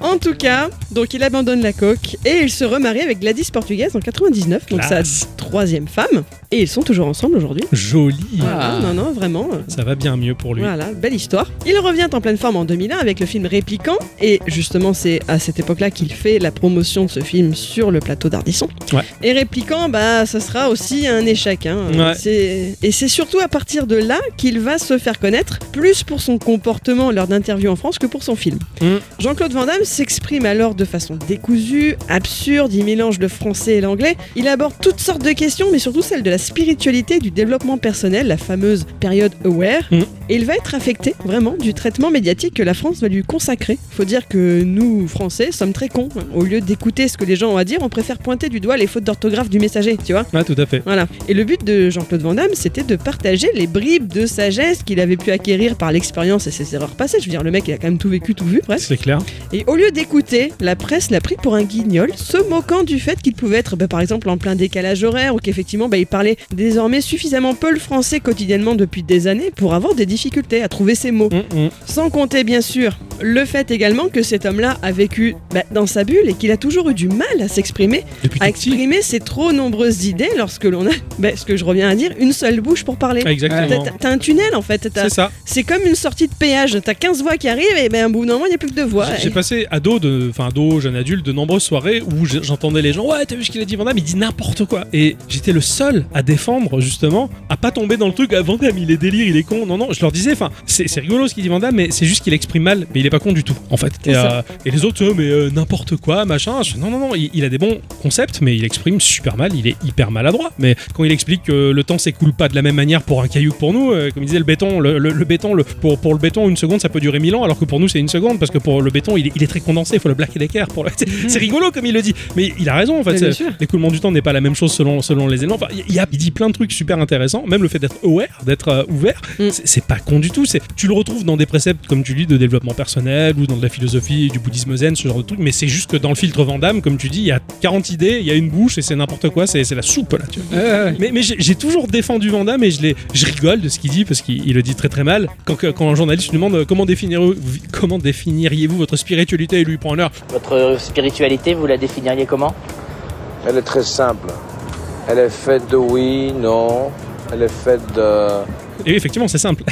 En tout cas, donc il abandonne la coque et il se remarie avec Gladys Portugues en quatre-vingt-dix-neuf, donc sa troisième femme. Et ils sont toujours ensemble aujourd'hui. Joli. Ah, ah. Non, non, vraiment. Ça va bien mieux pour lui. Voilà, belle histoire. Il revient en pleine forme en deux mille un avec le film Répliquant et justement c'est à cette époque-là qu'il fait la promotion de ce film sur le plateau d'Ardisson. Ouais. Et Répliquant, bah ça sera aussi un échec. Hein. Ouais. C'est... Et c'est surtout à partir de là qu'il va se faire connaître plus pour son comportement lors d'interviews en France que pour son film. Mmh. Jean-Claude Van Damme s'exprime alors de façon décousue, absurde, il mélange le français et l'anglais. Il aborde toutes sortes de questions mais surtout celle de la spiritualité, du développement personnel, la fameuse période aware. Mmh. Et il va être affecté vraiment du traitement médiatique que la France va lui consacrer. Faut dire que nous, Français, sommes très cons. Au lieu d'écouter ce que les gens ont à dire, on préfère pointer du doigt les fautes d'orthographe du messager, tu vois ? Ah, tout à fait. Voilà. Et le but de Jean-Claude Van Damme, c'était de partager les bribes de sagesse qu'il avait pu acquérir par l'expérience et ses erreurs passées. Je veux dire, le mec, il a quand même tout vécu, tout vu, presque. C'est clair. Et au lieu d'écouter, la presse l'a pris pour un guignol, se moquant du fait qu'il pouvait être, bah, par exemple, en plein décalage horaire ou qu'effectivement, bah, il parlait désormais suffisamment peu le français quotidiennement depuis des années pour avoir des difficultés à trouver ses mots. Mmh, mmh. Sans compter bien sûr le fait également que cet homme-là a vécu bah, dans sa bulle et qu'il a toujours eu du mal à s'exprimer, Depuis à exprimer petit. ses trop nombreuses idées lorsque l'on a, bah, ce que je reviens à dire, une seule bouche pour parler. Exactement. T'as, t'as un tunnel en fait. T'as, c'est ça. C'est comme une sortie de péage. T'as quinze voix qui arrivent et ben bah, au bout d'un moment il n'y a plus que deux voix. J'ai, et... j'ai passé ado, de, enfin ado, jeune adulte, de nombreuses soirées où j'entendais les gens ouais t'as vu ce qu'il a dit Van Damme, il dit n'importe quoi et j'étais le seul à défendre justement, à pas tomber dans le truc ah, Van Damme il est délire, il est con. Non non, je leur disais enfin c'est, c'est rigolo ce qu'il dit Van Damme, mais c'est juste qu'il exprime mal, mais il est pas con du tout en fait. Et, euh, et les autres, euh, mais euh, n'importe quoi, machin. Je, non, non, non, il, il a des bons concepts, mais il exprime super mal, il est hyper maladroit. Mais quand il explique que le temps s'écoule pas de la même manière pour un caillou que pour nous, euh, comme il disait, le béton, le, le, le béton, le, pour, pour le béton, une seconde ça peut durer mille ans, alors que pour nous c'est une seconde parce que pour le béton il, il est très condensé, il faut le plaquer d'équerre. Pour le... c'est, mmh. c'est rigolo comme il le dit, mais il a raison en fait. L'écoulement du temps n'est pas la même chose selon, selon les éléments. Enfin, il, il dit plein de trucs super intéressants, même le fait d'être aware, d'être euh, ouvert, mmh. c'est, c'est pas con du tout. C'est, tu le retrouve dans des préceptes comme tu dis de développement personnel ou dans de la philosophie, du bouddhisme zen, ce genre de truc, mais c'est juste que dans le filtre Van Damme, comme tu dis, il y a quarante idées, il y a une bouche et c'est n'importe quoi, c'est, c'est la soupe là. Tu vois. Euh, mais mais j'ai, j'ai toujours défendu Van Damme et je, l'ai, je rigole de ce qu'il dit parce qu'il le dit très très mal. Quand, quand un journaliste lui demande comment, définir, comment définiriez-vous votre spiritualité et lui prend l'heure. Votre spiritualité, vous la définiriez comment ? Elle est très simple. Elle est faite de oui, non. Elle est faite de. Et oui, effectivement, c'est simple.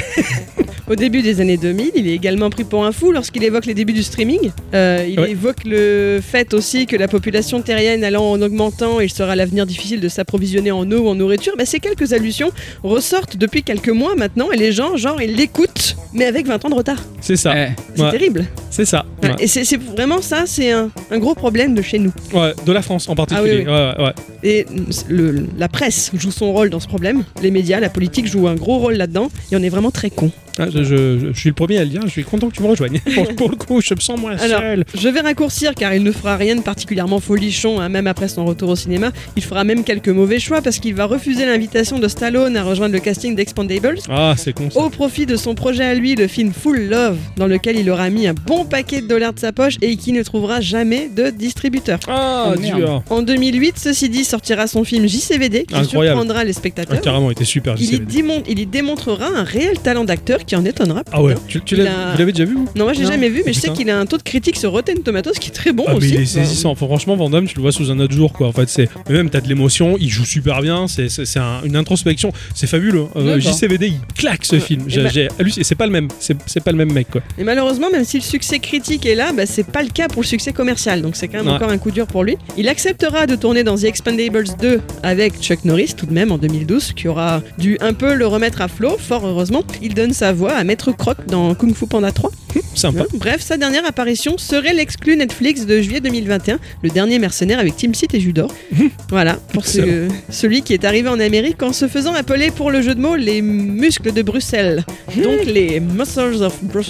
Au début des années deux mille, il est également pris pour un fou lorsqu'il évoque les débuts du streaming. Euh, il ouais. évoque le fait aussi que la population terrienne allant en augmentant, il sera à l'avenir difficile de s'approvisionner en eau ou en nourriture. Bah, ces quelques allusions ressortent depuis quelques mois maintenant et les gens, genre, ils l'écoutent, mais avec vingt ans de retard. C'est ça. Ouais. C'est ouais. terrible. C'est ça. Ouais. Et c'est, c'est vraiment ça, c'est un, un gros problème de chez nous. Ouais, de la France en particulier. Ah, oui, oui. Ouais, ouais. Et le, la presse joue son rôle dans ce problème. Les médias, la politique jouent un gros rôle là-dedans et on est vraiment très cons. Ah, je, je, je suis le premier à le dire, je suis content que tu me rejoignes. Pour, pour le coup, je me sens moins Alors, seul. Je vais raccourcir car il ne fera rien de particulièrement folichon, hein, même après son retour au cinéma. Il fera même quelques mauvais choix parce qu'il va refuser l'invitation de Stallone à rejoindre le casting d'Expendables. Ah, c'est con ça. Au profit de son projet à lui, le film Full Love, dans lequel il aura mis un bon paquet de dollars de sa poche et qui ne trouvera jamais de distributeur. Ah, oh, dur. En deux mille huit, ceci dit, sortira son film J C V D qui Incroyable. surprendra les spectateurs. Ah, carrément, il était super J C V D. Il y, démon- il y démontrera un réel talent d'acteur qui en étonnera. Ah ouais, tu, tu l'as, a... l'avais déjà vu ou Non, moi j'ai non. jamais vu, mais Putain. je sais qu'il a un taux de critique sur Rotten Tomatoes qui est très bon ah, aussi. Ah, il est saisissant. Enfin, franchement, Van Damme, tu le vois sous un autre jour, quoi. En fait, c'est. Mais même, t'as de l'émotion, il joue super bien, c'est, c'est, c'est un, une introspection, c'est fabuleux. Euh, J C V D, il claque ce ouais. film. J'ai, bah... j'ai halluciné. C'est pas le même, c'est, c'est pas le même mec, quoi. Et malheureusement, même si le succès critique est là, bah, c'est pas le cas pour le succès commercial, donc c'est quand même ouais. encore un coup dur pour lui. Il acceptera de tourner dans The Expendables deux avec Chuck Norris, tout de même, en deux mille douze, qui aura dû un peu le remettre à flot, fort heureusement. Il donne sa voix à Maître Croc dans Kung Fu Panda trois. Mmh, sympa. Bref, sa dernière apparition serait l'exclu Netflix de juillet deux mille vingt et un, le dernier mercenaire avec Team Seat et Judor. Mmh. Voilà, pour ce, celui qui est arrivé en Amérique en se faisant appeler pour le jeu de mots les muscles de Bruxelles. Mmh. Donc les muscles of Brussels.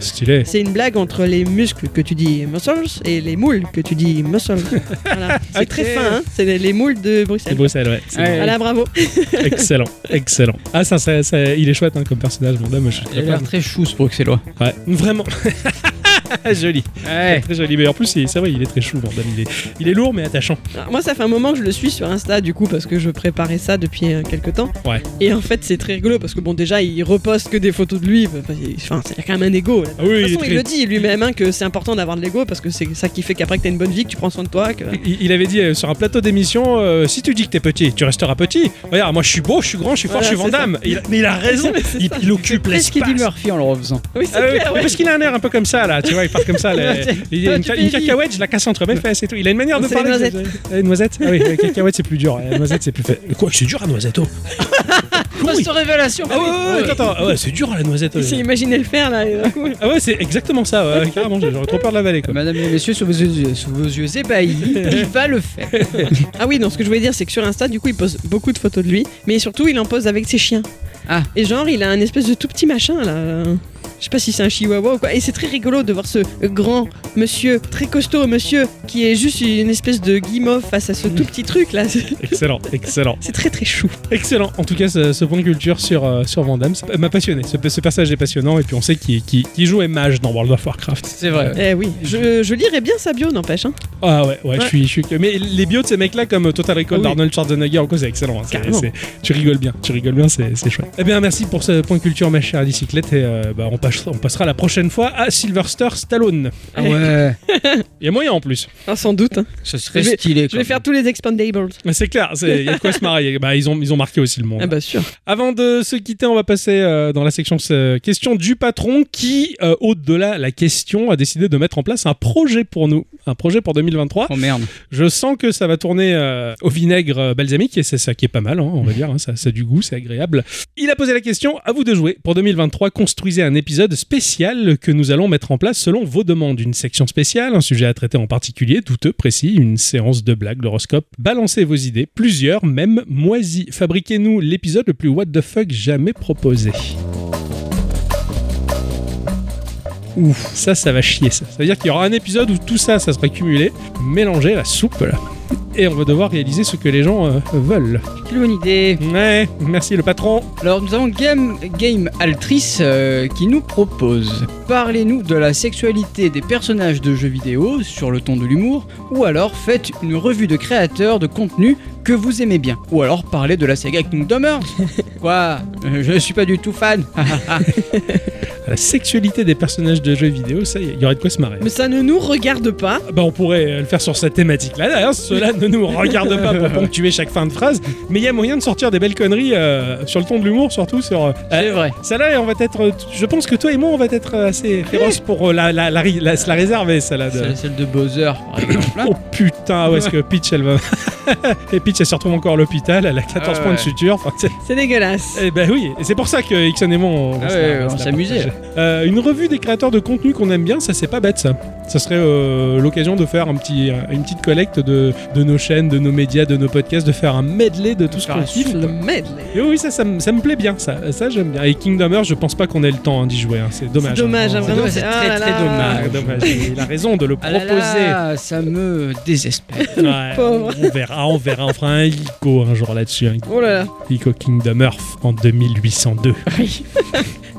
Stylé. C'est une blague entre les muscles que tu dis muscles et les moules que tu dis muscles. Voilà. C'est okay. Très fin, hein. C'est les moules de Bruxelles. De Bruxelles, ouais. C'est... Voilà, bravo. Excellent, excellent. Ah, ça, ça, ça, il est chouette hein, comme personnage. Bon, là, moi, je... Il a l'air très chou ce bruxellois. Ouais. Vraiment. Joli. Ouais. Très joli. Mais en plus, c'est vrai, il est très chou, Van Damme. Il est, il est lourd, mais attachant. Alors, moi, ça fait un moment que je le suis sur Insta, du coup, parce que je préparais ça depuis euh, quelques temps. Ouais. Et en fait, c'est très rigolo, parce que bon, déjà, il reposte que des photos de lui. Enfin, c'est quand même un ego. Là. Ah oui, de toute façon, il, très... il le dit lui-même hein, que c'est important d'avoir de l'ego, parce que c'est ça qui fait qu'après que t'as une bonne vie, que tu prends soin de toi. Que... Il, il avait dit euh, sur un plateau d'émission euh, si tu dis que t'es petit, tu resteras petit. Regarde, moi, je suis beau, je suis grand, je suis fort, voilà, je suis Van Damme. Il, mais il a raison. Il, il occupe l'espace. Qu'est-ce qu'il dit Murphy en le refaisant ? Oui, c'est ah, clair, ouais. Parce qu'il a un air un peu comme ça, là, tu vois. Il part comme ça, là, il y a une, ca- une cacahuète, je la casse entre mes fesses et tout. Il a une manière non, de parler. Noisette. Une noisette. Ah oui, la cacahuète c'est plus dur. La noisette c'est plus fait. Quoi, c'est dur la noisette, oh. Poste révélation. Ah ouais, ouais, attends, ah ouais, c'est dur la noisette. Il s'est ouais. imaginé le faire là. Cool. Ah ouais, c'est exactement ça. Ouais, carrément, j'aurais trop peur de l'avaler quoi. Madame et messieurs, sous vos yeux, sous vos yeux ébahis, il va le faire. Ah oui, non, ce que je voulais dire, c'est que sur Insta, du coup, il pose beaucoup de photos de lui, mais surtout, il en pose avec ses chiens. Ah. Et genre, il a un espèce de tout petit machin là. Je sais pas si c'est un chihuahua ou quoi. Et c'est très rigolo de voir ce grand monsieur, très costaud monsieur, qui est juste une espèce de guimauve face à ce tout petit truc là. Excellent, excellent. C'est très très chou. Excellent. En tout cas, ce, ce point de culture sur, euh, sur Van Damme ça m'a passionné. Ce, ce personnage est passionnant et puis on sait qu'il, qu'il, qu'il joue un mage dans World of Warcraft. C'est vrai. Ouais. Eh oui. Je, je lirais bien sa bio, n'empêche. Hein. Ah ouais, ouais, ouais. Je, suis, je suis. Mais les bios de ces mecs là, comme Total Recall, oui. Arnold Schwarzenegger, quoi, c'est excellent. Hein. C'est, c'est... Tu rigoles bien, tu rigoles bien, c'est, c'est chouette. Eh bien, merci pour ce point de culture, ma chère bicyclette. Et euh, bah, on On passera la prochaine fois à Sylvester Stallone. Ah ouais. Il y a moyen en plus. Ah, sans doute. Hein. Ce serait je vais, stylé. Je vais même. faire tous les Expendables. Mais c'est clair, il y a de quoi se marrer. Bah, ils, ont, ils ont marqué aussi le monde. Ah bah sûr. Avant de se quitter, on va passer euh, dans la section euh, question du patron qui, euh, au-delà la question, a décidé de mettre en place un projet pour nous. Un projet pour deux mille vingt-trois. Oh merde. Je sens que ça va tourner euh, au vinaigre euh, balsamique et c'est ça qui est pas mal, hein, on va dire. Hein, ça, ça a du goût, c'est agréable. Il a posé la question, à vous de jouer. Pour deux mille vingt-trois, construisez un épisode spécial que nous allons mettre en place selon vos demandes. Une section spéciale, un sujet à traiter en particulier, douteux, précis, une séance de blagues, l'horoscope. Balancez vos idées, plusieurs, même moisies. Fabriquez-nous l'épisode le plus what the fuck jamais proposé. Ouf, ça, ça va chier, ça. Ça veut dire qu'il y aura un épisode où tout ça, ça sera cumulé, mélangé à la soupe, là. Et on va devoir réaliser ce que les gens euh, veulent. C'est une bonne idée. Ouais, merci le patron. Alors nous avons Game, Game Altrice euh, qui nous propose « Parlez-nous de la sexualité des personnages de jeux vidéo sur le ton de l'humour ou alors faites une revue de créateurs de contenu que vous aimez bien. Ou alors parlez de la saga Kingdom Hearts. » Quoi ? Je suis pas du tout fan. La sexualité des personnages de jeux vidéo, ça, il y aurait de quoi se marrer. Mais ça ne nous regarde pas. Bah on pourrait le faire sur cette thématique-là. D'ailleurs, cela ne nous regarde pas pour ponctuer chaque fin de phrase. Mais il y a moyen de sortir des belles conneries euh, sur le ton de l'humour, surtout sur. Euh, C'est vrai. Celle-là, on va être. Je pense que toi et moi, on va être assez féroces pour euh, la, la, la, la, la réserver, celle-là. De... Celle de Bowser, par exemple. Oh putain, où est-ce que Peach, elle va. Et Peach, elle se retrouve encore à l'hôpital, elle a quatorze ah ouais. points de suture. Enfin, c'est dégueulasse. Et bah oui, et c'est pour ça que Ixon et moi, on, ah ouais, on s'amusait. Euh, une revue des créateurs de contenu qu'on aime bien, ça c'est pas bête ça. Ça serait euh, l'occasion de faire un petit, une petite collecte de, de nos chaînes, de nos médias, de nos podcasts, de faire un medley de tout ce qu'on kiffe. Le medley. Et oui, ça, ça, ça me plaît bien, ça, ça j'aime bien. Et Kingdom Hearts, je pense pas qu'on ait le temps hein, d'y jouer, hein. C'est dommage. C'est dommage, hein, vraiment, c'est, c'est très très dommage. dommage. Il a raison de le proposer. Ah là là, ça me désespère. Ouais, pauvre. On verra, on verra, on fera un ICO un jour là-dessus. Hein. Oh là là. ICO Kingdom Hearts en deux mille huit cent deux. Oui.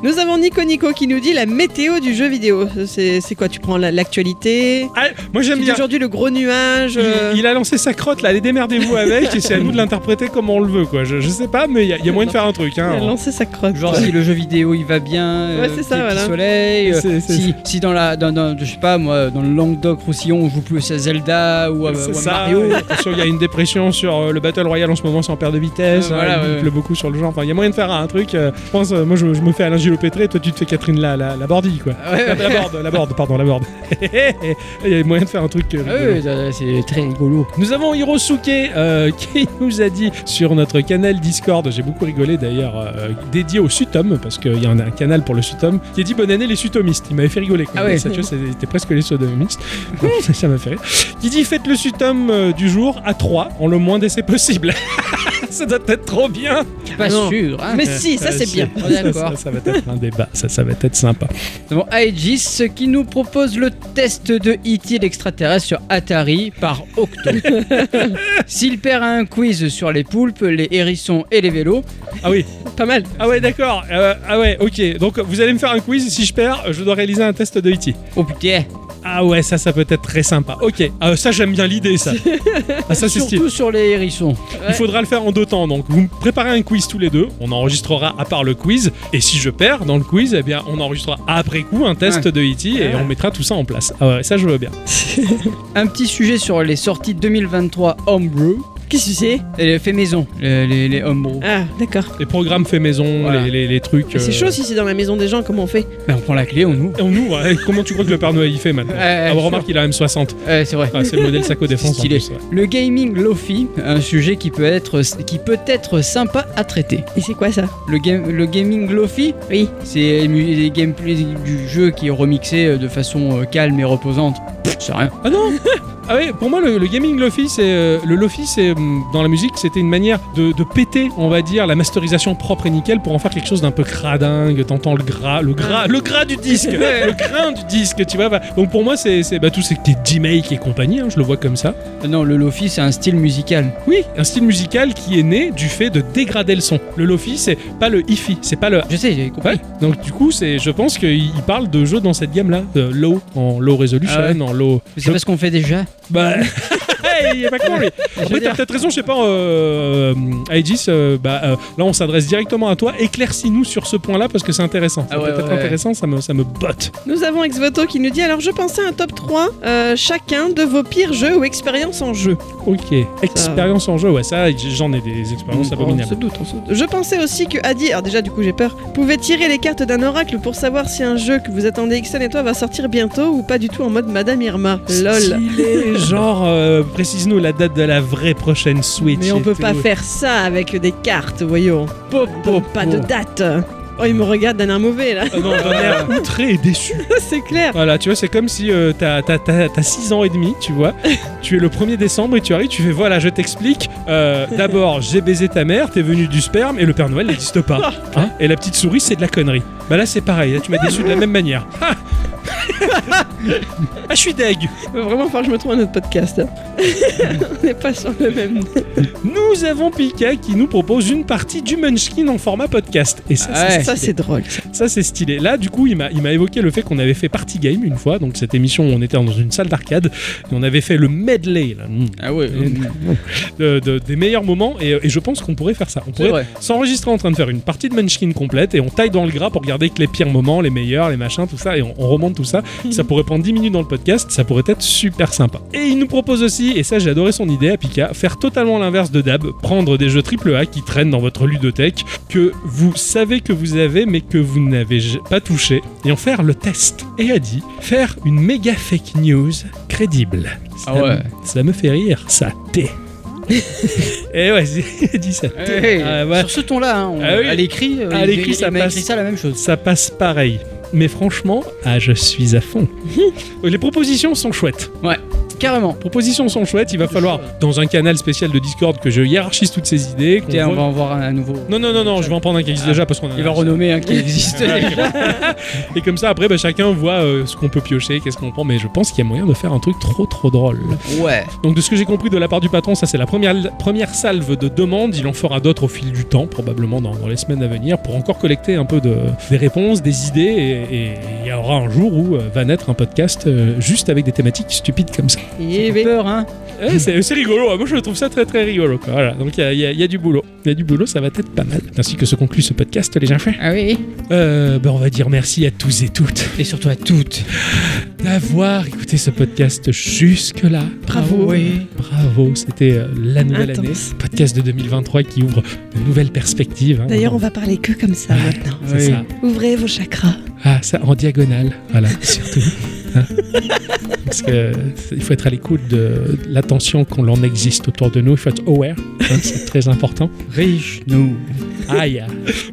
Nous avons Nico Nico qui nous dit la météo du jeu vidéo. C'est, c'est quoi ? Tu prends la, l'actualité ? Ah, moi j'aime bien. Aujourd'hui le gros nuage. Euh... Il, il a lancé sa crotte là, allez démerdez-vous avec et c'est à nous de l'interpréter comme on le veut quoi. Je, je sais pas mais il y, y a moyen de faire un truc. Hein, il a lancé sa crotte. Genre si le jeu vidéo il va bien, ouais, euh, c'est ça, voilà. Petit soleil. C'est, c'est si, ça. Si dans la, dans, dans, je sais pas moi, dans le Languedoc-Roussillon on joue plus à Zelda ou à, c'est ou à ça, Mario. Ouais. Attention, il y a une dépression sur euh, le Battle Royale en ce moment, c'est en perte de vitesse. Euh, hein, voilà, il pleut ouais. beaucoup sur le genre. Enfin, il y a moyen de faire un truc. Euh, je pense, euh, moi je, je me fais à l'ingénieur Gilles Pétré, toi tu te fais Catherine la, la, la bordille quoi. Ah ouais, ouais. La, la borde, la borde, pardon, la borde. Il y avait moyen de faire un truc. Euh, ah oui, c'est très rigolo. Nous avons Hirosuke euh, qui nous a dit sur notre canal Discord, j'ai beaucoup rigolé d'ailleurs, euh, dédié aux Sutom, parce qu'il y en a un canal pour le Sutom, qui a dit bonne année les Sutomistes. Il m'avait fait rigoler quoi. Ah ouais. Ça, tu vois, c'était presque les Sodomistes. Donc, ça, ça m'a fait rire. Qui dit faites le Sutom euh, du jour à trois, en le moins d'essais possible. Ça doit être trop bien. Pas non. sûr. Hein. Mais si, ça c'est bien. On est d'accord. Ça, ça, ça va être un débat. Ça, ça va être sympa. Bon, Aegis qui nous propose le test de E T l'extraterrestre sur Atari par Octo. S'il perd un quiz sur les poulpes, les hérissons et les vélos. Ah oui. Pas mal. Ah ouais, d'accord. Euh, ah ouais, ok. Donc vous allez me faire un quiz et si je perds, je dois réaliser un test de E T. Oh putain. Ah ouais, ça, ça peut être très sympa. Ok, euh, ça j'aime bien l'idée, ça. Ah, ça c'est surtout stylé. Sur les hérissons. Ouais. Il faudra le faire en deux temps. Donc, vous préparez un quiz tous les deux. On enregistrera à part le quiz. Et si je perds dans le quiz, eh bien, on enregistrera après coup un test ouais. de E T et ouais. on mettra tout ça en place. Ah ouais, ça je veux bien. Un petit sujet sur les sorties deux mille vingt-trois Homebrew. Qu'est-ce que c'est ? Les faits maison, les, les, les homebrew. Ah, d'accord. Les programmes faits maison, voilà. les, les, les trucs. Euh... C'est chaud si c'est dans la maison des gens, comment on fait ? Ben, on prend la clé, on ouvre. Et on ouvre. Et comment tu crois que le Père Noël il fait maintenant ? euh, ah, on remarque qu'il a M soixante. Euh, c'est vrai. Ah, c'est le modèle sac aux défenses. Le gaming lofi, un sujet qui peut, être, qui peut être sympa à traiter. Et c'est quoi ça ? Le, game, le gaming lofi ? Oui. C'est les gameplays du jeu qui est remixé de façon calme et reposante. Pff, c'est rien. Ah non. Ah oui, pour moi le, le gaming lofi, c'est euh, le lofi, c'est dans la musique, c'était une manière de, de péter, on va dire, la masterisation propre et nickel pour en faire quelque chose d'un peu cradingue. T'entends le gras, le gras, le gras du disque, le grain du disque, tu vois. Bah, donc pour moi, c'est, c'est bah, tout ce qui est D-Make et compagnie, hein, je le vois comme ça. Non, le lofi, c'est un style musical. Oui, un style musical qui est né du fait de dégrader le son. Le lofi, c'est pas le hi-fi, c'est pas le. Je sais, j'ai compris. Ouais, donc du coup, c'est, je pense qu'il parle de jeux dans cette gamme-là, de low, en low resolution, ah ouais. en low. C'est je... parce qu'on fait déjà. Bah. Hey, il est pas con lui. En fait, t'as peut-être raison, je sais pas. Euh, Aegis, euh, bah, euh, là, on s'adresse directement à toi. Éclaircis-nous sur ce point-là parce que c'est intéressant. C'est ah ouais, peut-être ouais, intéressant, ouais. Ça me, ça me botte. Nous avons Exvoto qui nous dit alors, je pensais à un top trois euh, chacun de vos pires jeux ou expériences en jeu. Ok. Expérience en jeu, ouais, ça, j'en ai des expériences abominables. On se doute, on se doute. Je pensais aussi que Adi, alors déjà, du coup, j'ai peur, pouvait tirer les cartes d'un oracle pour savoir si un jeu que vous attendez Ixon et toi va sortir bientôt ou pas du tout en mode Madame Irma. Lol. Stylé, genre. Euh, Précise-nous la date de la vraie prochaine Switch. Mais on peut pas faire ça avec des cartes, voyons. Pop, pop, pas de date. Oh, il me regarde d'un air mauvais, là. Oh non, d'un air outré et déçu. C'est clair. Voilà, tu vois, c'est comme si euh, t'as, t'as, t'as, t'as six ans et demi, tu vois. Tu es le premier décembre et tu arrives, tu fais, voilà, je t'explique. Euh, d'abord, j'ai baisé ta mère, t'es venu du sperme et le Père Noël n'existe pas. Hein, et la petite souris, c'est de la connerie. Bah là, c'est pareil, là, tu m'as déçu de la même manière. Ah ah, je suis deg. Vraiment, il faut que je me trouve un autre podcast. Hein. On n'est pas sur le même. Nous avons Pika qui nous propose une partie du Munchkin en format podcast. Et ça, ouais, c'est, ça c'est drôle. Ça. ça, c'est stylé. Là, du coup, il m'a, il m'a évoqué le fait qu'on avait fait Party Game une fois. Donc, cette émission, on était dans une salle d'arcade. Et on avait fait le medley. Là. Ah ouais. de, de, des meilleurs moments. Et, et je pense qu'on pourrait faire ça. On pourrait s'enregistrer en train de faire une partie de Munchkin complète. Et on taille dans le gras pour garder que les pires moments, les meilleurs, les machins, tout ça. Et on, on remonte tout ça. Ça pourrait prendre dix minutes dans le podcast, ça pourrait être super sympa. Et il nous propose aussi, et ça j'ai adoré son idée à Pika, faire totalement l'inverse de Dab, prendre des jeux triple A qui traînent dans votre ludothèque, que vous savez que vous avez mais que vous n'avez pas touché, et en faire le test. Et a dit, faire une méga fake news crédible. Ça, ah ouais. me, ça me fait rire, ça t'es. Et ouais, il dit ça. Hey, ah ouais. Sur ce ton-là, hein, on, ah oui. à l'écrit, euh, à l'écrit, ça passe, écrit ça la même chose. Ça passe pareil. Mais franchement, ah, je suis à fond. Les propositions sont chouettes. Ouais. Carrément. Propositions sont chouettes, il va falloir, dans un canal spécial de Discord, que je hiérarchise toutes ces idées. Tiens, voit... on va en voir un à nouveau. Non, non, non, non, je vais en prendre un qui existe ah, déjà parce qu'on a... Il va renommer un qui existe déjà. Et comme ça, après, bah, chacun voit euh, ce qu'on peut piocher, qu'est-ce qu'on prend, mais je pense qu'il y a moyen de faire un truc trop, trop drôle. Ouais. Donc, de ce que j'ai compris de la part du patron, ça, c'est la première, première salve de demandes. Il en fera d'autres au fil du temps, probablement dans, dans les semaines à venir, pour encore collecter un peu de, des réponses, des idées, et il y aura un jour où euh, va naître un podcast euh, juste avec des thématiques stupides comme ça. Ça fait peur, hein. ouais, c'est, c'est rigolo. Moi, je trouve ça très très rigolo, quoi. Voilà. Donc, il y, y, y a du boulot. Il y a du boulot, ça va être pas mal. Ainsi que se conclut ce podcast, les enfants. Ah oui. Euh, ben, on va dire merci à tous et toutes. Et surtout à toutes. D'avoir écouté ce podcast jusque-là. Bravo. Oui. Bravo. C'était euh, la nouvelle Intense. année. Podcast de deux mille vingt-trois qui ouvre de nouvelles perspectives. Hein, D'ailleurs, on, en... on va parler que comme ça ah, maintenant. C'est oui. ça. Ouvrez vos chakras. Ah, ça, en diagonale. Voilà, surtout. Parce que il faut être à l'écoute de l'attention qu'on en existe autour de nous. Il faut être aware, hein, c'est très important. Riche nous. Aïe.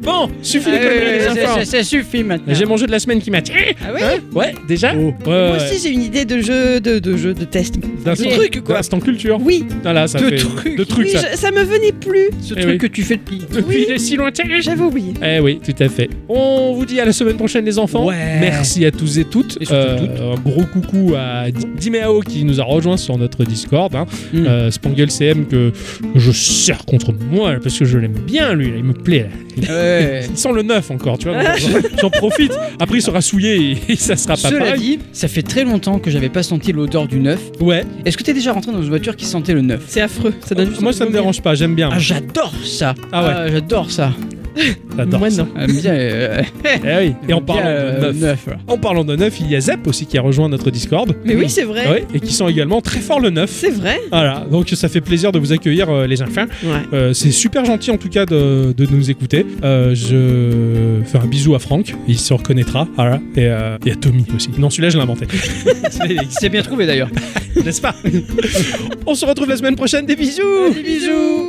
Bon, suffit les conneries des enfants. Ça suffit maintenant. J'ai mon jeu de la semaine qui m'a. Ah oui. Hein ouais, déjà. Oh. Euh, Moi aussi j'ai une idée de jeu, de, de jeu, de test. D'un oui. truc quoi. D'instant culture. Oui. Voilà, ça de fait. Truc. De trucs. Oui, ça. Je, ça me venait plus. Ce eh truc oui. que tu fais depuis. Depuis oui. si longtemps. J'avais oublié. Eh oui, tout à fait. On vous dit à la semaine prochaine les enfants. Ouais. Merci à tous et toutes. Et surtout euh, toutes. Un gros coucou à Dimeo qui nous a rejoint sur notre Discord, hein. mm. euh, Spangle C M que, que je serre contre moi parce que je l'aime bien lui, là, il me plaît. Là. Il, ouais. il sent le neuf encore, tu vois. J'en profite. Après il sera souillé et, et ça sera pas Cela pareil. Dit, ça fait très longtemps que j'avais pas senti l'odeur du neuf. Ouais. Est-ce que t'es déjà rentré dans une voiture qui sentait le neuf ? C'est affreux. Ça donne oh, moi ça me dérange pas, j'aime bien. Ah, j'adore ça. Ah ouais. Ah, j'adore ça. J'adore Moi, ça. Non. Ah, bien, euh... eh oui. Et en parlant euh, de neuf, en parlant de neuf, il y a Zep aussi qui a rejoint notre Discord. Mais oui, c'est vrai. Ouais, et qui sent également très fort le neuf. C'est vrai. Voilà. Donc ça fait plaisir de vous accueillir euh, les enfants. Ouais. Euh, c'est super gentil en tout cas de, de nous écouter. Euh, je fais un bisou à Franck, il se reconnaîtra. Voilà. Et, euh, et à Tommy aussi. Non, celui-là je l'ai inventé. Il s'est bien trouvé d'ailleurs, n'est-ce pas ? On se retrouve la semaine prochaine. Des bisous. Des bisous.